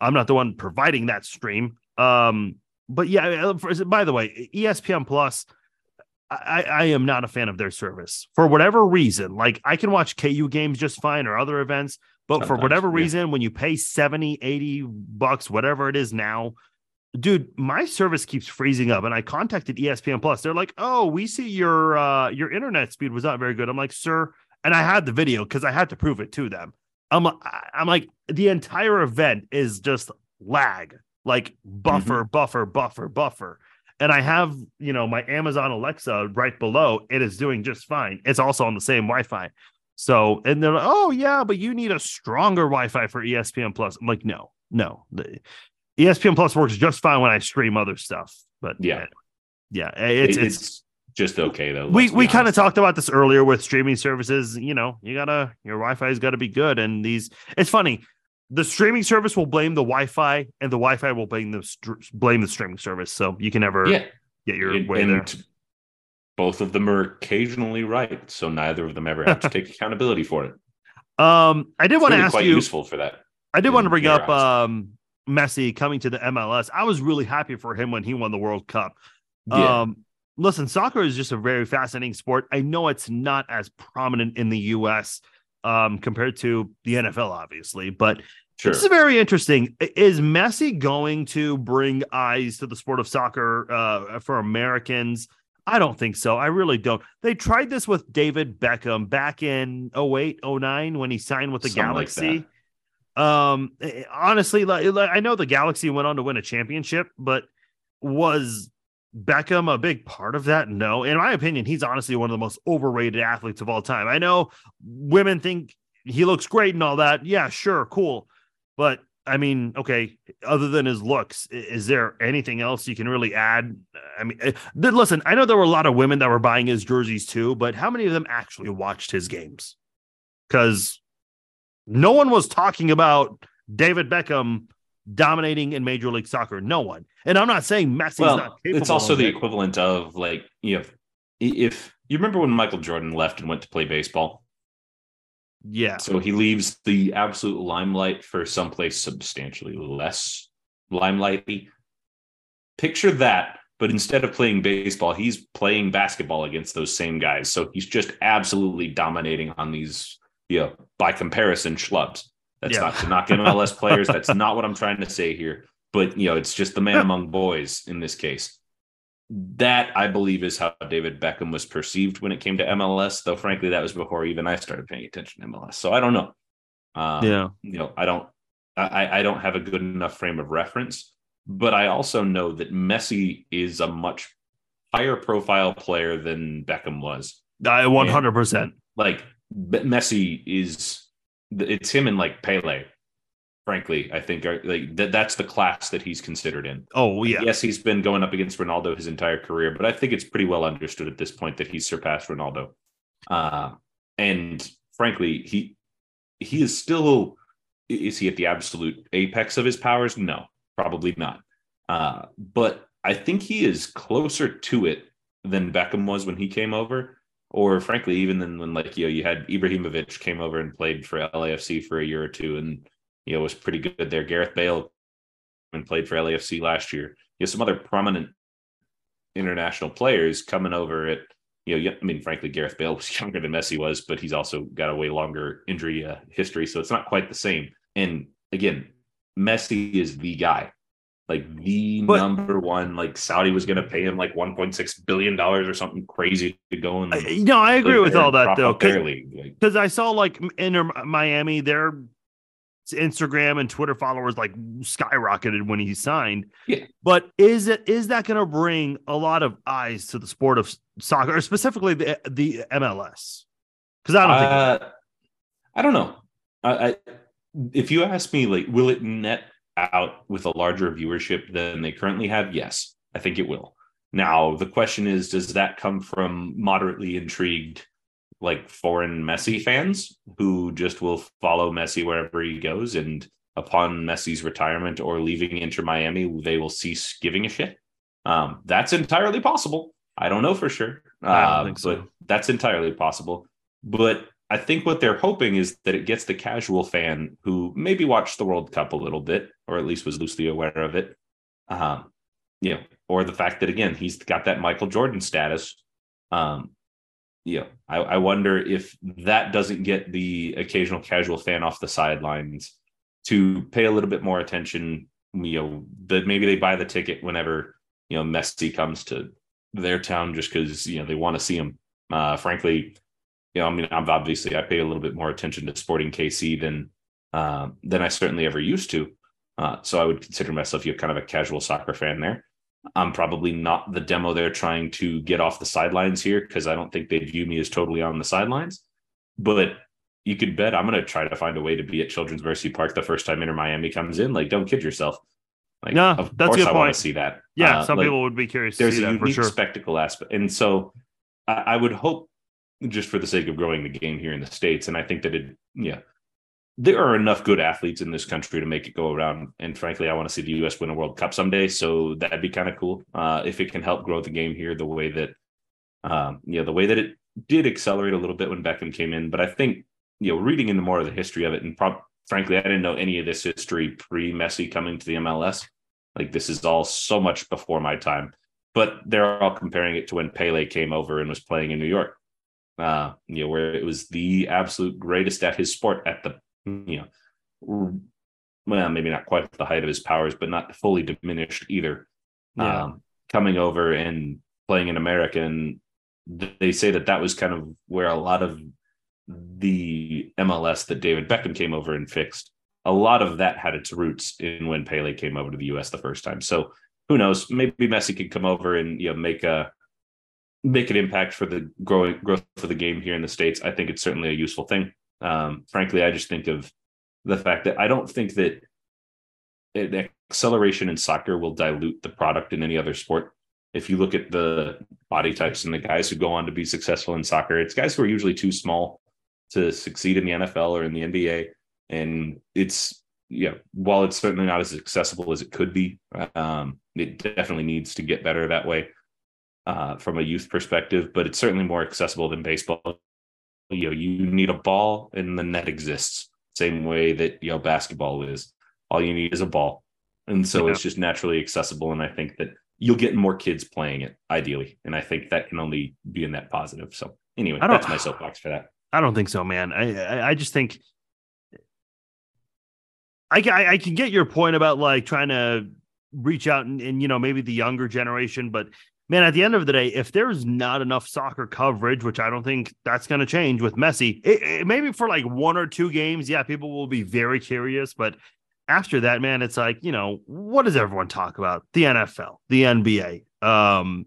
I'm not the one providing that stream. Um, but yeah, by the way, E S P N Plus, I, I am not a fan of their service for whatever reason. Like, I can watch K U games just fine or other events. But sometimes, for whatever reason, yeah. when you pay seventy, eighty bucks, whatever it is now, dude, my service keeps freezing up. And I contacted E S P N Plus. They're like, oh, we see your uh, your internet speed was not very good. I'm like, sir. And I had the video because I had to prove it to them. I'm, I'm like, the entire event is just lag, like buffer, mm-hmm. buffer, buffer, buffer. And I have, you know, my Amazon Alexa right below. It is doing just fine. It's also on the same Wi-Fi. So, and they're like, oh yeah, but you need a stronger Wi-Fi for E S P N Plus. I'm like, no, no. The E S P N Plus works just fine when I stream other stuff. But yeah, yeah, it's it's, it's just okay though. We we kind of talked about this earlier with streaming services. You know, you gotta your Wi-Fi's got to be good. And these, it's funny, the streaming service will blame the Wi-Fi, and the Wi-Fi will blame the blame the streaming service. So you can never yeah. get your it, way there. T- both of them are occasionally right, so neither of them ever have to take accountability for it. Um, I did it's want to really ask quite you. Useful for that. I did want to bring up um, Messi coming to the M L S. I was really happy for him when he won the World Cup. Yeah. Um, listen, soccer is just a very fascinating sport. I know it's not as prominent in the U S um, compared to the N F L, obviously, but sure. This is very interesting. Is Messi going to bring eyes to the sport of soccer uh, for Americans? I don't think so. I really don't. They tried this with David Beckham back in oh eight, oh nine when he signed with the Something Galaxy. Like um, honestly, like, I know the Galaxy went on to win a championship, but was Beckham a big part of that? No. In my opinion, he's honestly one of the most overrated athletes of all time. I know women think he looks great and all that. Yeah, sure, cool. But I mean, okay, other than his looks, is there anything else you can really add? I mean, listen, I know there were a lot of women that were buying his jerseys too, but how many of them actually watched his games? Because no one was talking about David Beckham dominating in Major League Soccer. No one. And I'm not saying Messi's well, not capable. It's also the it. equivalent of, like, you know, if you remember when Michael Jordan left and went to play baseball. Yeah. So he leaves the absolute limelight for someplace substantially less limelighty. Picture that, but instead of playing baseball, he's playing basketball against those same guys. So he's just absolutely dominating on these, you know, by comparison, schlubs. That's yeah. not to knock M L S players. That's not what I'm trying to say here. But, you know, it's just the man among boys in this case. That, I believe, is how David Beckham was perceived when it came to M L S, though, frankly, that was before even I started paying attention to M L S. So I don't know. Um, yeah. You know, I don't I, I don't have a good enough frame of reference, but I also know that Messi is a much higher profile player than Beckham was. I one hundred percent. And, like, Messi is, it's him and, like, Pele. Frankly, I think are, like th- that's the class that he's considered in. Oh, yeah. Yes, he's been going up against Ronaldo his entire career, but I think it's pretty well understood at this point that he's surpassed Ronaldo. Uh, and frankly, he he is still, is he at the absolute apex of his powers? No, probably not. Uh, but I think he is closer to it than Beckham was when he came over. Or frankly, even then when, like, you know, you had Ibrahimovic came over and played for L A F C for a year or two and, you know, was pretty good there. Gareth Bale played for L A F C last year. You know, some other prominent international players coming over at, you know, I mean, frankly, Gareth Bale was younger than Messi was, but he's also got a way longer injury uh, history. So it's not quite the same. And again, Messi is the guy, like the but, number one, like Saudi was going to pay him like one point six billion dollars or something crazy to go. And, like, I, no, I agree with all that though. Because I saw, like, in Miami, they're, Instagram and Twitter followers like skyrocketed when he signed. Yeah. But is it is that going to bring a lot of eyes to the sport of soccer, or specifically the the M L S? Because I don't uh, think I don't know. I, I, if you ask me, like, will it net out with a larger viewership than they currently have? Yes, I think it will. Now the question is, does that come from moderately intrigued, like, foreign Messi fans who just will follow Messi wherever he goes, and upon Messi's retirement or leaving Inter Miami, they will cease giving a shit? Um, that's entirely possible. I don't know for sure. I don't think so. But that's entirely possible. But I think what they're hoping is that it gets the casual fan who maybe watched the World Cup a little bit, or at least was loosely aware of it. Um, you know, or the fact that, again, he's got that Michael Jordan status. Um, Yeah, I, I wonder if that doesn't get the occasional casual fan off the sidelines to pay a little bit more attention. You know, that maybe they buy the ticket whenever, you know, Messi comes to their town just because, you know, they want to see him. Uh, frankly, you know, I mean, I'm obviously I pay a little bit more attention to Sporting K C than uh, than I certainly ever used to. Uh, so I would consider myself, you know, kind of a casual soccer fan there. I'm probably not the demo they're trying to get off the sidelines here, because I don't think they view me as totally on the sidelines. But you could bet I'm going to try to find a way to be at Children's Mercy Park the first time Inter Miami comes in. Like, don't kid yourself. Like, no, of that's course a good I point. want to see that. Yeah, uh, some like, people would be curious to see that for sure. There's a unique spectacle aspect. And so I, I would hope, just for the sake of growing the game here in the States, and I think that it, yeah, there are enough good athletes in this country to make it go around. And frankly, I want to see the U S win a World Cup someday. So that'd be kind of cool uh, if it can help grow the game here the way that Um, you know, the way that it did accelerate a little bit when Beckham came in, but I think, you know, reading into more of the history of it, and prob- frankly, I didn't know any of this history pre-Messi coming to the M L S. Like, this is all so much before my time, but they're all comparing it to when Pele came over and was playing in New York, uh, you know, where it was the absolute greatest at his sport at the, you know, well, maybe not quite at the height of his powers, but not fully diminished either. Yeah. Um, coming over and playing in America, and they say that that was kind of where a lot of the M L S that David Beckham came over and fixed, a lot of that had its roots in when Pele came over to the U S the first time. So who knows? Maybe Messi could come over and, you know, make a make an impact for the growing growth of the game here in the States. I think it's certainly a useful thing. Um, frankly, I just think of the fact that I don't think that it, acceleration in soccer will dilute the product in any other sport. If you look at the body types and the guys who go on to be successful in soccer, it's guys who are usually too small to succeed in the N F L or in the N B A. And it's, you know, while it's certainly not as accessible as it could be, um, it definitely needs to get better that way uh, from a youth perspective, but it's certainly more accessible than baseball. You know, you need a ball and the net exists, same way that, you know, basketball is. All you need is a ball. And so yeah. It's just naturally accessible. And I think that you'll get more kids playing it, ideally. And I think that can only be in that positive. So anyway, that's my soapbox for that. I don't think so, man. I I, I just think I, I, I can get your point about, like, trying to reach out and, and, you know, maybe the younger generation. But, man, at the end of the day, if there's not enough soccer coverage, which I don't think that's going to change with Messi, it, it, maybe for like one or two games, yeah, people will be very curious. But after that, man, it's like, you know, what does everyone talk about? The N F L, the N B A. Um,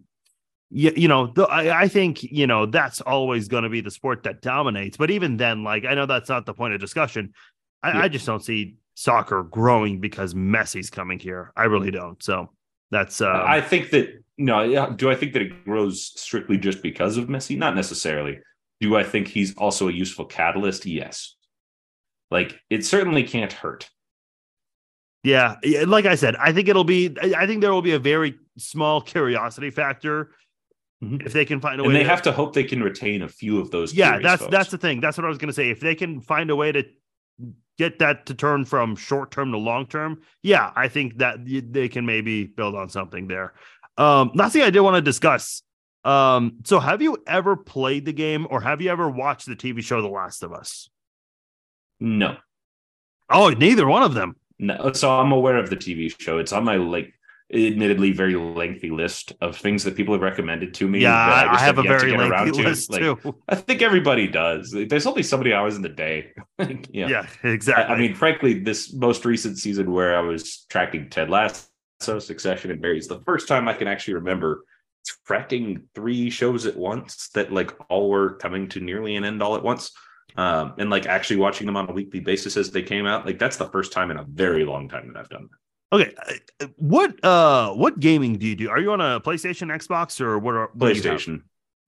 you, you know, the, I, I think, you know, that's always going to be the sport that dominates. But even then, like, I know that's not the point of discussion. I, yeah. I just don't see soccer growing because Messi's coming here. I really don't. So that's. Um, I think that, no, do I think that it grows strictly just because of Messi? Not necessarily. Do I think he's also a useful catalyst? Yes. Like, it certainly can't hurt. Yeah, like I said, I think it'll be. I think there will be a very small curiosity factor mm-hmm. if they can find a way. And they to, have to hope they can retain a few of those. Yeah, that's folks. That's the thing. That's what I was going to say. If they can find a way to get that to turn from short term to long term, yeah, I think that they can maybe build on something there. Um, last thing I did want to discuss. Um, so, have you ever played the game, or have you ever watched the T V show The Last of Us? No. Oh, neither one of them. No, so I'm aware of the T V show. It's on my, like, admittedly very lengthy list of things that people have recommended to me. Yeah, that I, just I have, have a very to lengthy to. list like, too. I think everybody does. There's only so many hours in the day. yeah. yeah, exactly. I, I mean, frankly, this most recent season where I was tracking Ted Lasso, Succession, and Barry's the first time I can actually remember tracking three shows at once that, like, all were coming to nearly an end all at once. Um, and like actually watching them on a weekly basis as they came out, like that's the first time in a very long time that I've done that. Okay, what uh, what gaming do you do? Are you on a PlayStation, Xbox, or what? Are, what PlayStation.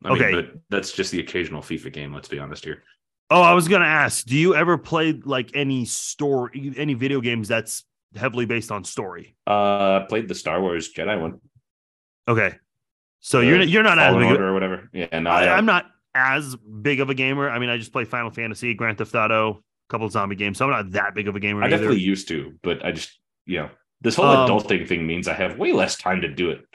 I okay, mean, but that's just the occasional FIFA game. Let's be honest here. Oh, I was gonna ask, do you ever play like any story, any video games that's heavily based on story? Uh, I played the Star Wars Jedi one. Okay, so uh, you're you're not Fallen as big or whatever. Yeah, no, I, I'm not. as big of a gamer. I mean, I just play Final Fantasy, Grand Theft Auto, a couple of zombie games, so I'm not that big of a gamer. I either. definitely used to, but I just, you know, this whole um, adulting thing means I have way less time to do it.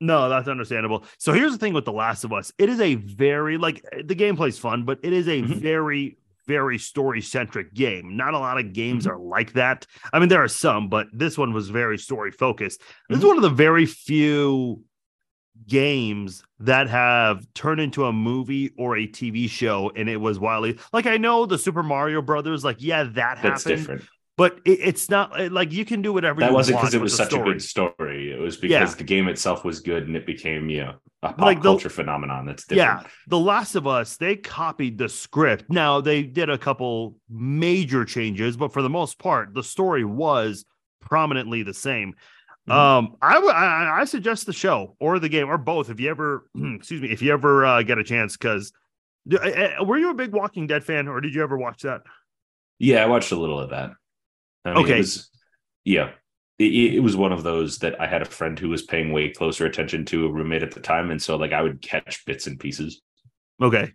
No, that's understandable. So here's the thing with The Last of Us. It is a very, like, the gameplay's fun, but it is a mm-hmm. very, very story-centric game. Not a lot of games mm-hmm. are like that. I mean, there are some, but this one was very story-focused. Mm-hmm. This is one of the very few games that have turned into a movie or a T V show, and it was wildly, like, I know the Super Mario Brothers, like, yeah, that That's happened. That's different. But it, it's not it, like you can do whatever that you want. That wasn't because it was such story. a good story. It was because yeah. the game itself was good, and it became, you know, a pop like the, culture phenomenon. That's different. Yeah, The Last of Us, they copied the script. Now they did a couple major changes, but for the most part, the story was prominently the same. Mm-hmm. Um, I, w- I I suggest the show or the game or both. If you ever, excuse me, if you ever uh, get a chance, because uh, were you a big Walking Dead fan, or did you ever watch that? Yeah, I watched a little of that. I mean, okay, it was, yeah, it, it was one of those that I had a friend who was paying way closer attention to, a roommate at the time. And so like I would catch bits and pieces. Okay.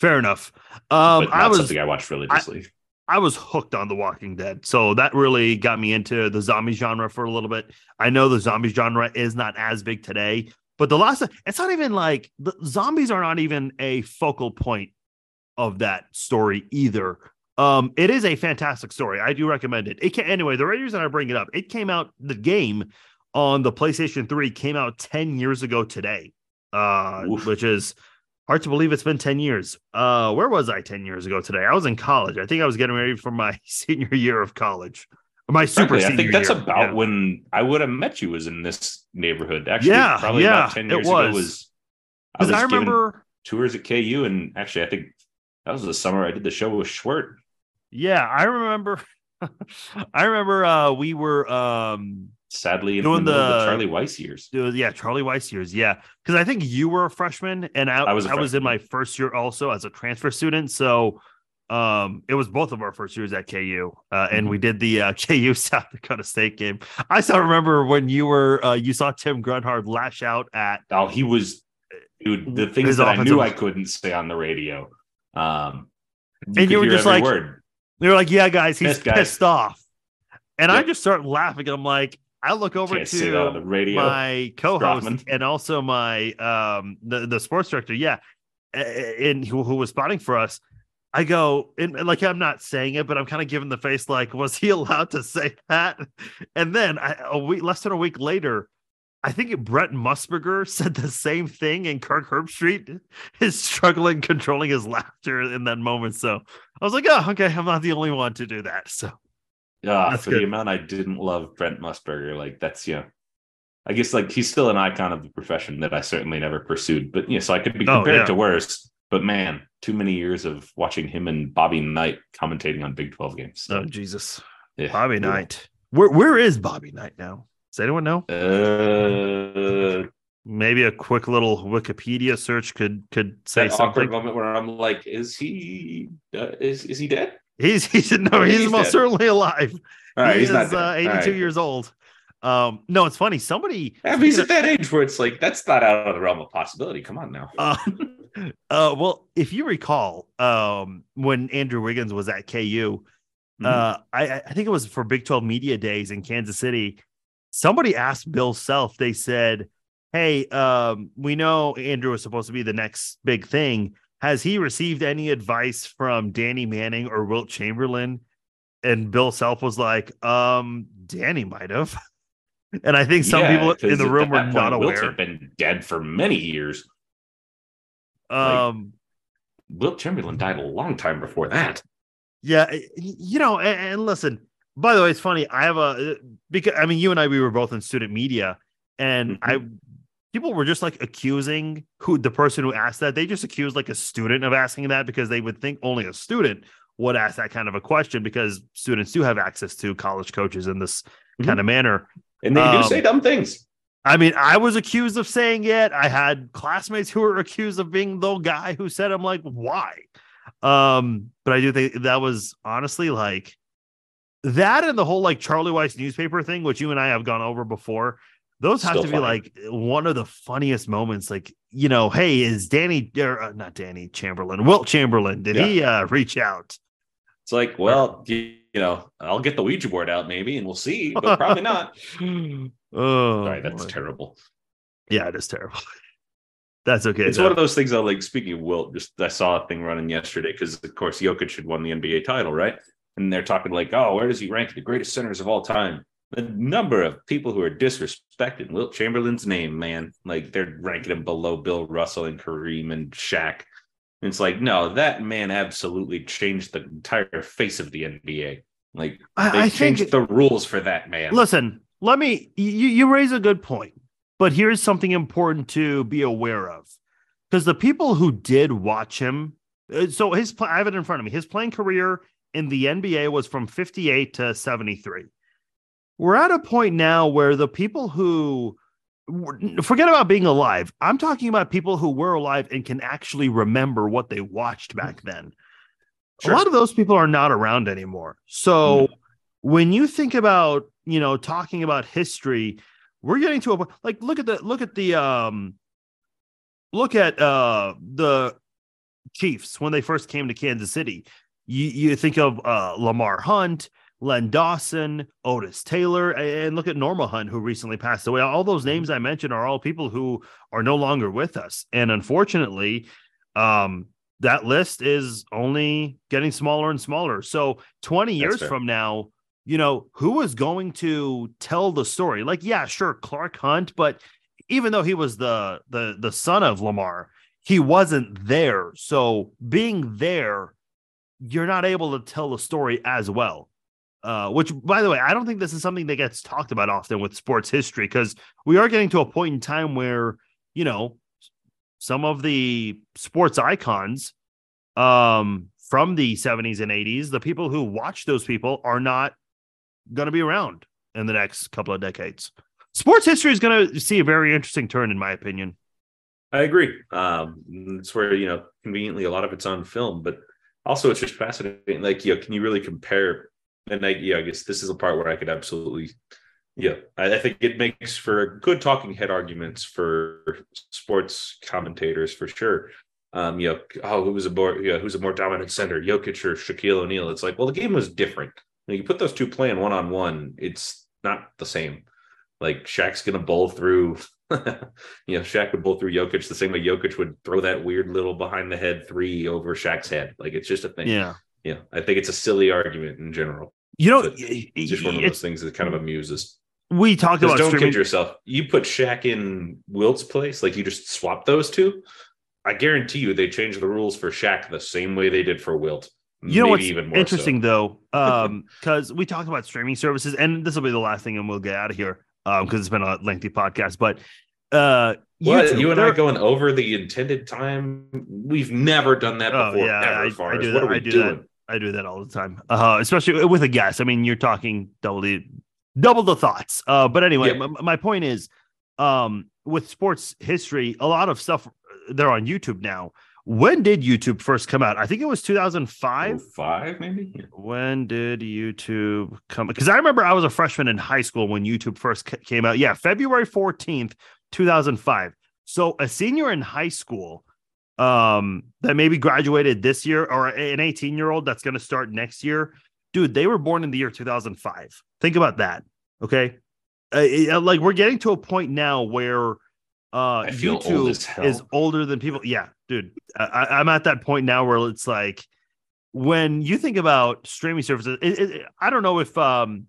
Fair enough. Um, but not I was something I watched religiously. I, I was hooked on The Walking Dead. So that really got me into the zombie genre for a little bit. I know the zombie genre is not as big today, but the last, it's not even like the zombies are not even a focal point of that story either. Um, it is a fantastic story. I do recommend it. It can, anyway, the reason I bring it up, it came out, the game on the PlayStation three came out ten years ago today, uh, which is hard to believe it's been ten years. Uh, where was I ten years ago today? I was in college. I think I was getting ready for my senior year of college. My super Frankly, senior I think that's year. about yeah. when I would have met you was in this neighborhood. Actually, yeah, probably yeah, about ten years it was. ago was I was I remember tours at K U, and actually I think that was the summer I did the show with Schwert. Yeah, I remember. I remember uh, we were um, sadly doing the, the Charlie Weiss years. Was, yeah, Charlie Weiss years. Yeah, because I think you were a freshman, and I, I, was, a I freshman. was in my first year also as a transfer student. So um, it was both of our first years at K U, uh, and mm-hmm. we did the uh, K U South Dakota State game. I still remember when you were uh, you saw Tim Grunhard lash out at. Oh, he was dude. The things that I knew I couldn't say on the radio. Um, you and you were just like. Word. They were like, yeah, guys, he's pissed, guys. pissed off. And yep. I just start laughing. I'm like, I look over Can't to on the radio. my co-host Rothman. and also my um the, the sports director, yeah, and who, who was spotting for us. I go, and like, I'm not saying it, but I'm kind of giving the face like, was he allowed to say that? And then I, a week, less than a week later, I think Brett Musburger said the same thing, and Kirk Herbstreit is struggling controlling his laughter in that moment. So I was like, oh, okay, I'm not the only one to do that. So yeah, for good. the amount I didn't love Brett Musburger, like that's, yeah, you know, I guess like he's still an icon of the profession that I certainly never pursued, but yeah, you know, so I could be compared oh, yeah. to worse, but man, too many years of watching him and Bobby Knight commentating on Big twelve games. So. Oh, Jesus. Yeah. Bobby yeah. Knight. Where Where is Bobby Knight now? Does anyone know? Uh, Maybe a quick little Wikipedia search could could say that something. Awkward moment where I'm like, is he uh, is is he dead? He's he's no, he's, he's most dead. certainly alive. All right, he he's is not uh, eighty-two right. years old. Um, no, it's funny. Somebody, I mean, he's at that age where it's like that's not out of the realm of possibility. Come on now. uh, uh, well, if you recall, um, when Andrew Wiggins was at K U, mm-hmm. uh, I, I think it was for Big twelve Media Days in Kansas City. Somebody asked Bill Self, they said, hey, um, we know Andrew was supposed to be the next big thing. Has he received any advice from Danny Manning or Wilt Chamberlain? And Bill Self was like, um, Danny might have. And I think some yeah, people in the room were point, not aware. Wilt had been dead for many years. Um, like, Wilt Chamberlain died a long time before that. Yeah, you know, and, and listen. By the way, it's funny. I have a because I mean, you and I, we were both in student media, and mm-hmm. I people were just like accusing who the person who asked that. They just accused like a student of asking that because they would think only a student would ask that kind of a question because students do have access to college coaches in this mm-hmm. kind of manner, and they um, do say dumb things. I mean, I was accused of saying it. I had classmates who were accused of being the guy who said, "I'm like, why?" Um, but I do think that was honestly like. That and the whole like Charlie Weiss newspaper thing, which you and I have gone over before, those have Still to be funny. like one of the funniest moments. Like, you know, hey, is Danny or uh, not Danny Chamberlain, Wilt Chamberlain? Did yeah. he uh, reach out? It's like, well, you know, I'll get the Ouija board out maybe, and we'll see, but probably not. oh, Sorry, that's boy. terrible. Yeah, it is terrible. That's okay. It's though. one of those things. I like. Speaking of Wilt, just I saw a thing running yesterday because, of course, Jokic had won the N B A title, right? And they're talking like, oh, where does he rank the greatest centers of all time? The number of people who are disrespecting Wilt Chamberlain's name, man. Like, they're ranking him below Bill Russell and Kareem and Shaq. And it's like, no, that man absolutely changed the entire face of the N B A. Like, I, they I changed think, the rules for that man. Listen, let me, you, you raise a good point. But here's something important to be aware of. Because the people who did watch him, so his, I have it in front of me, his playing career in the N B A was from fifty-eight to seventy-three. We're at a point now where the people who forget about being alive. I'm talking about people who were alive and can actually remember what they watched back then. Sure. A lot of those people are not around anymore. So when you think about, you know, talking about history, we're getting to a, like, look at the, look at the, um, look at uh, the Chiefs when they first came to Kansas City. You, you think of uh, Lamar Hunt, Len Dawson, Otis Taylor, and look at Norma Hunt, who recently passed away. All those names I mentioned are all people who are no longer with us. And unfortunately, um, that list is only getting smaller and smaller. So twenty years from now, you know, who is going to tell the story? Like, yeah, sure, Clark Hunt, but even though he was the the the son of Lamar, he wasn't there. So being there, you're not able to tell the story as well. Uh, which, by the way, I don't think this is something that gets talked about often with sports history, because we are getting to a point in time where, you know, some of the sports icons um, from the seventies and eighties, the people who watch those people are not going to be around in the next couple of decades. Sports history is going to see a very interesting turn, in my opinion. I agree. Um, it's where, you know, conveniently a lot of it's on film, but also it's just fascinating. Like, you know, can you really compare? And I, yeah, I guess this is a part where I could absolutely, yeah, I, I think it makes for good talking head arguments for sports commentators for sure. Um, you know, oh, who was a more, you know, who's a more dominant center, Jokic or Shaquille O'Neal? It's like, well, the game was different. You know, you put those two playing one on one, it's not the same. Like, Shaq's gonna bowl through, you know, Shaq would bowl through Jokic the same way Jokic would throw that weird little behind the head three over Shaq's head. Like, it's just a thing. Yeah, yeah. I think it's a silly argument in general. You know, it's just one of those things that kind of amuses. We talked about. Don't kid yourself. You put Shaq in Wilt's place, like you just swap those two. I guarantee you, they changed the rules for Shaq the same way they did for Wilt. You know what's interesting though, because um, we talked about streaming services, and this will be the last thing, and we'll get out of here because um, it's been a lengthy podcast. But uh, what, you and I going over the intended time? We've never done that before. Oh, yeah, ever, I, I do that. What are we I do doing? That. I do that all the time, uh, especially with a guest. I mean, you're talking double the, double the thoughts. Uh, but anyway, yeah. my, my point is, um, with sports history, a lot of stuff, they're on YouTube now. When did YouTube first come out? I think it was two thousand five. Five, maybe? Yeah. When did YouTube come? Because I remember I was a freshman in high school when YouTube first came out. Yeah, February fourteenth, two thousand five. So a senior in high school um that maybe graduated this year, or an eighteen year old that's going to start next year, dude, they were born in the year two thousand five. Think about that. Okay, uh, it, like we're getting to a point now where uh I feel YouTube old as hell. Is older than people. Yeah, dude, I, I'm at that point now where it's like, when you think about streaming services, it, it, I don't know if um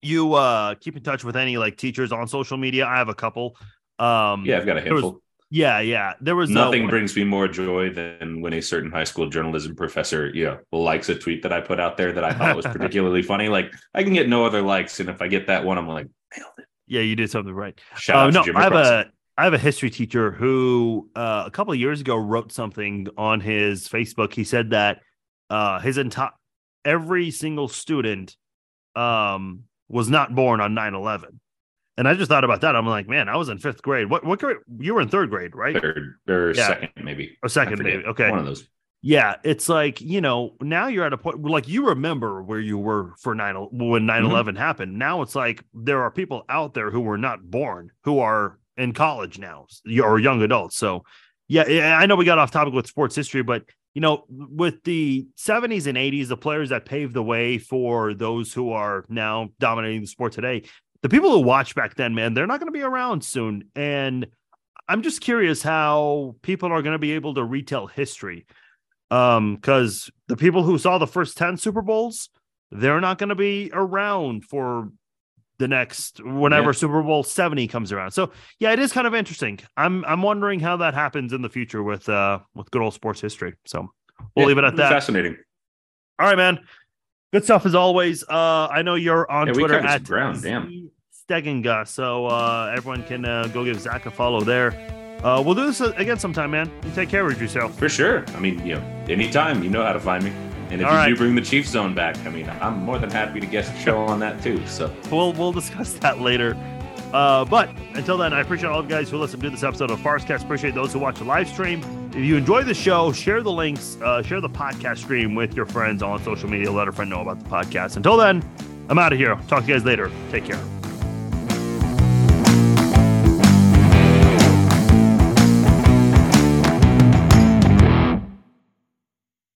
you uh keep in touch with any like teachers on social media. I have a couple. um yeah I've got a handful. Yeah, yeah. There was nothing brings me more joy than when a certain high school journalism professor, you know, likes a tweet that I put out there that I thought was particularly funny. Like, I can get no other likes, and if I get that one, I'm like, nailed it. Yeah, you did something right. Shout uh, out no, to Jimmy I have Carson. a I have a history teacher who uh, a couple of years ago wrote something on his Facebook. He said that uh, his entire every single student um, was not born on nine eleven. And I just thought about that. I'm like, man, I was in fifth grade. What? What grade? You were in third grade, right? Third or yeah. second, maybe. Or second, maybe. Okay, one of those. Yeah, it's like, you know, now you're at a point where, like, you remember where you were for nine when nine eleven mm-hmm. happened. Now it's like there are people out there who were not born who are in college now or young adults. So, yeah, I know we got off topic with sports history, but you know, with the seventies and eighties, the players that paved the way for those who are now dominating the sport today. The people who watched back then, man, they're not going to be around soon. And I'm just curious how people are going to be able to retell history. Um, because the people who saw the first ten Super Bowls, they're not going to be around for the next whenever yeah. Super Bowl seventy comes around. So yeah, it is kind of interesting. I'm I'm wondering how that happens in the future with uh with good old sports history. So we'll yeah, leave it at that. Fascinating. All right, man. Good stuff as always. Uh, I know you're on yeah, Twitter at ground, Z- damn. Stegenga, so uh, everyone can uh, go give Zach a follow there. Uh, we'll do this again sometime, man. You take care of yourself. For sure. I mean, you know, anytime, you know how to find me. And if All you right. do bring the Chiefs zone back, I mean, I'm more than happy to guest the show on that too. So we'll we'll discuss that later. Uh, but until then, I appreciate all of you guys who listen to this episode of Farzcast. Appreciate those who watch the live stream. If you enjoy the show, share the links, uh, share the podcast stream with your friends on social media. Let a friend know about the podcast. Until then, I'm out of here. Talk to you guys later. Take care.